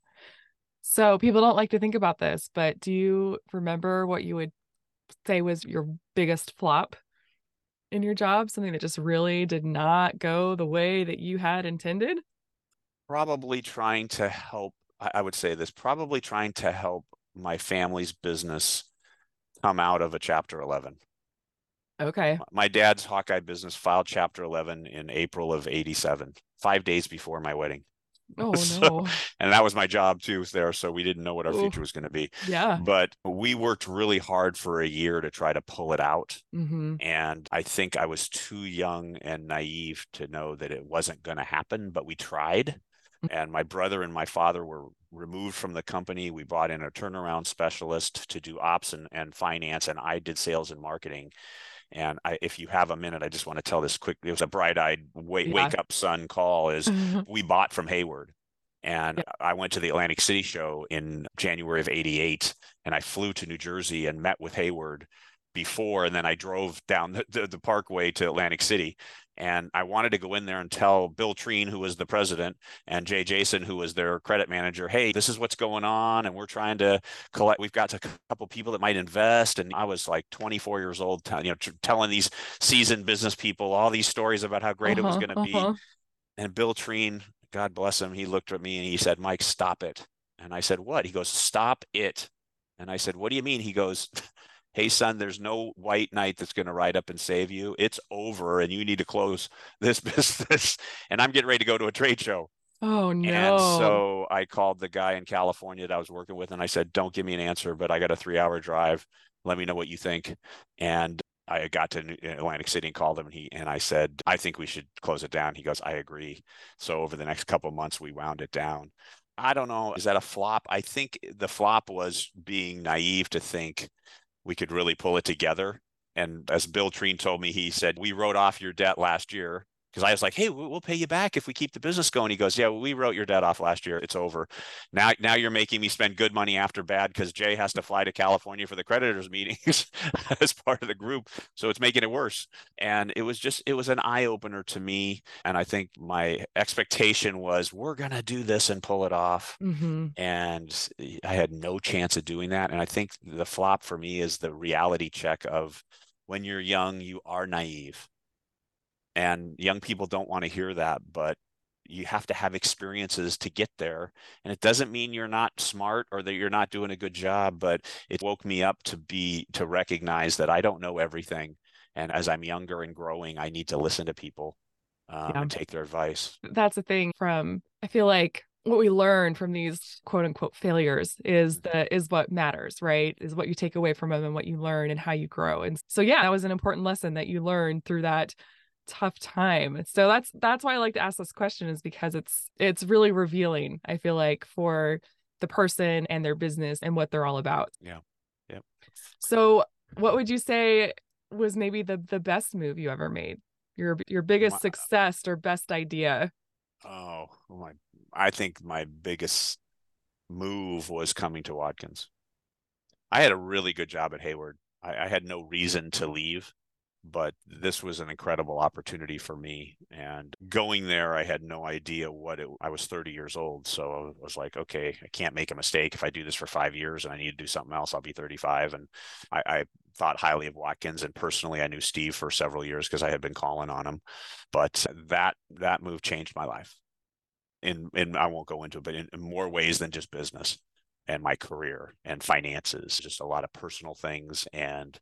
So people don't like to think about this, but do you remember what you would say was your biggest flop in your job? Something that just really did not go the way that you had intended? Probably trying to help, I would say this, probably trying to help my family's business come out of a Chapter 11. Okay. My dad's Hawkeye business filed Chapter 11 in April of 87, 5 days before my wedding. Oh, no. And that was my job too there. So we didn't know what our future was going to be. Yeah. But we worked really hard for a year to try to pull it out. Mm-hmm. And I think I was too young and naive to know that it wasn't going to happen, but we tried. Mm-hmm. And my brother and my father were removed from the company. We brought in a turnaround specialist to do ops and finance. And I did sales and marketing. And if you have a minute, I just want to tell this quick. It was a bright-eyed wake up son call is we bought from Hayward. And I went to the Atlantic City show in January of 88, and I flew to New Jersey and met with Hayward before. And then I drove down the parkway to Atlantic City. And I wanted to go in there and tell Bill Treen, who was the president, and Jay Jason, who was their credit manager, hey, this is what's going on. And we're trying to collect. We've got a couple people that might invest. And I was like 24 years old, telling these seasoned business people all these stories about how great it was going to be. And Bill Treen, God bless him, he looked at me and he said, Mike, stop it. And I said, what? He goes, stop it. And I said, what do you mean? He goes, hey, son, there's no white knight that's going to ride up and save you. It's over, and you need to close this business. And I'm getting ready to go to a trade show. Oh, no. And so I called the guy in California that I was working with, and I said, don't give me an answer, but I got a 3-hour drive. Let me know what you think. And I got to Atlantic City and called him, and I said, I think we should close it down. He goes, I agree. So over the next couple of months, we wound it down. I don't know. Is that a flop? I think the flop was being naive to think we could really pull it together. And as Bill Treen told me, he said, we wrote off your debt last year. Because I was like, hey, we'll pay you back if we keep the business going. He goes, yeah, we wrote your debt off last year. It's over. Now you're making me spend good money after bad because Jay has to fly to California for the creditors meetings as part of the group. So it's making it worse. And it was an eye opener to me. And I think my expectation was we're going to do this and pull it off. Mm-hmm. And I had no chance of doing that. And I think the flop for me is the reality check of when you're young, you are naive. And young people don't want to hear that, but you have to have experiences to get there. And it doesn't mean you're not smart or that you're not doing a good job, but it woke me up to recognize that I don't know everything. And as I'm younger and growing, I need to listen to people and take their advice. That's the thing I feel like what we learn from these quote unquote failures is what matters, right? Is what you take away from them and what you learn and how you grow. And so, yeah, that was an important lesson that you learned through that tough time. So that's why I like to ask this question, is because it's really revealing, I feel like, for the person and their business and what they're all about. Yeah. Yeah. So what would you say was maybe the best move you ever made? Your biggest success or best idea? I think my biggest move was coming to Watkins. I had a really good job at Hayward. I had no reason to leave. But this was an incredible opportunity for me. And going there, I had no idea I was 30 years old. So I was like, okay, I can't make a mistake. If I do this for 5 years and I need to do something else, I'll be 35. And I thought highly of Watkins. And personally, I knew Steve for several years because I had been calling on him. But that move changed my life. And I won't go into it, but in more ways than just business and my career and finances, just a lot of personal things. And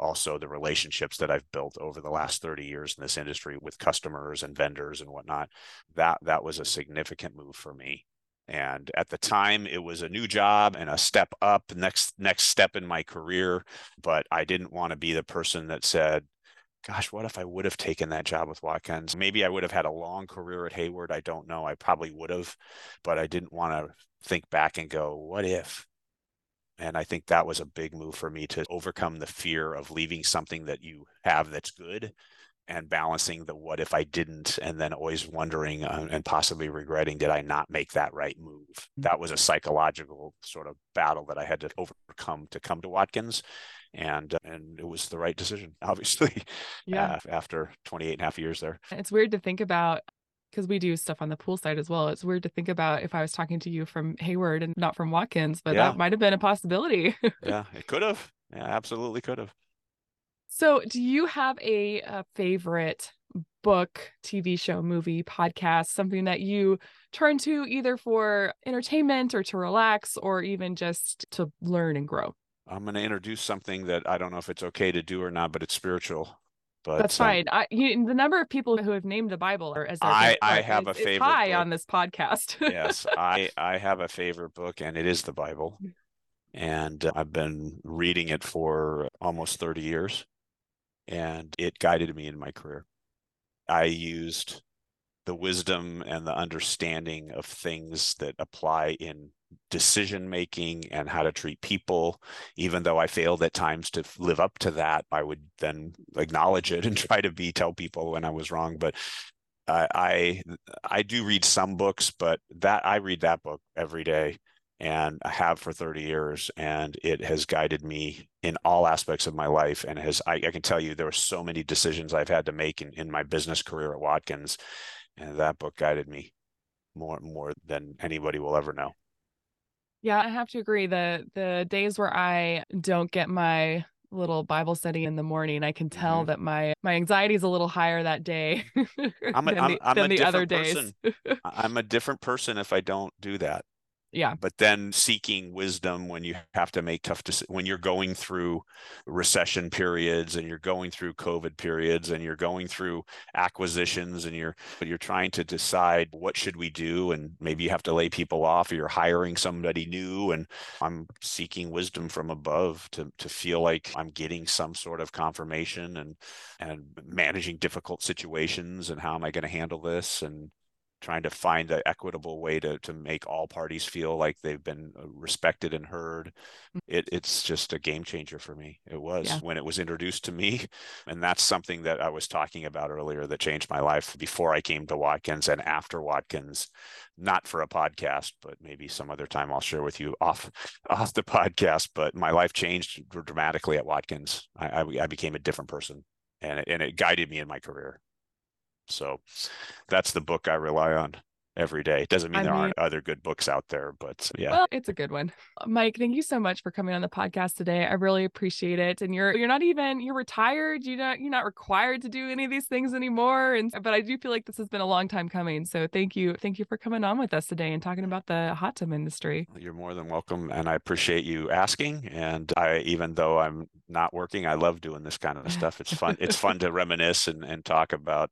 also the relationships that I've built over the last 30 years in this industry with customers and vendors and whatnot, that was a significant move for me. And at the time, it was a new job and a step up, next step in my career. But I didn't want to be the person that said, gosh, what if I would have taken that job with Watkins? Maybe I would have had a long career at Hayward. I don't know. I probably would have, but I didn't want to think back and go, what if? And I think that was a big move for me to overcome the fear of leaving something that you have that's good and balancing the what if I didn't, and then always wondering and possibly regretting, did I not make that right move? That was a psychological sort of battle that I had to overcome to come to Watkins. And it was the right decision, obviously, after 28 and a half years there. It's weird to think about, because we do stuff on the pool side as well. It's weird to think about if I was talking to you from Hayward and not from Watkins, but that might have been a possibility. Yeah, it could have. Yeah, absolutely could have. So do you have a favorite book, TV show, movie, podcast, something that you turn to either for entertainment or to relax or even just to learn and grow? I'm going to introduce something that I don't know if it's okay to do or not, but it's spiritual. But that's fine. The number of people who have named the Bible are as I have a favorite high book on this podcast. Yes, I have a favorite book, and it is the Bible. And I've been reading it for almost 30 years, and it guided me in my career. I used the wisdom and the understanding of things that apply in decision making and how to treat people. Even though I failed at times to live up to that, I would then acknowledge it and try to tell people when I was wrong. But I do read some books, but that I read that book every day, and I have for 30 years, and it has guided me in all aspects of my life. And I can tell you there were so many decisions I've had to make in my business career at Watkins, and that book guided me more than anybody will ever know. Yeah, I have to agree. The days where I don't get my little Bible study in the morning, I can tell that my anxiety is a little higher that day than the other days. I'm a different person if I don't do that. Yeah. But then seeking wisdom when you have to make tough decisions, when you're going through recession periods and you're going through COVID periods and you're going through acquisitions and you're trying to decide what should we do, and maybe you have to lay people off or you're hiring somebody new, and I'm seeking wisdom from above to feel like I'm getting some sort of confirmation and managing difficult situations and how am I going to handle this, and trying to find the equitable way to make all parties feel like they've been respected and heard. It's just a game changer for me. It was when it was introduced to me. And that's something that I was talking about earlier that changed my life before I came to Watkins and after Watkins, not for a podcast, but maybe some other time I'll share with you off the podcast. But my life changed dramatically at Watkins. I became a different person, and it guided me in my career. So that's the book I rely on every day. Doesn't mean there aren't other good books out there, but yeah. Well, it's a good one. Mike, thank you so much for coming on the podcast today. I really appreciate it. And you're retired. You're not required to do any of these things anymore. But I do feel like this has been a long time coming. So thank you. Thank you for coming on with us today and talking about the hot tub industry. You're more than welcome. And I appreciate you asking. And even though I'm not working, I love doing this kind of stuff. It's fun. It's fun to reminisce and talk about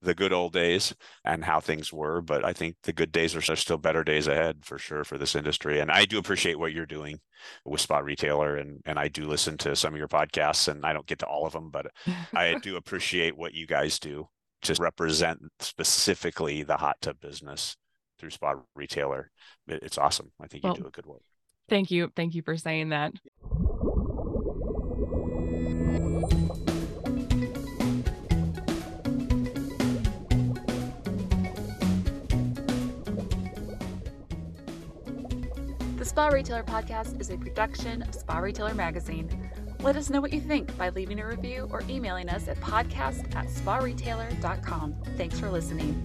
the good old days and how things were. But I think the good days are still better days ahead for sure for this industry. And I do appreciate what you're doing with Spa Retailer. And I do listen to some of your podcasts, and I don't get to all of them, but I do appreciate what you guys do to represent specifically the hot tub business through Spa Retailer. It's awesome. I think you do a good work. Thank you. Thank you for saying that. Spa Retailer Podcast is a production of Spa Retailer Magazine. Let us know what you think by leaving a review or emailing us at podcast@sparetailer.com. Thanks for listening.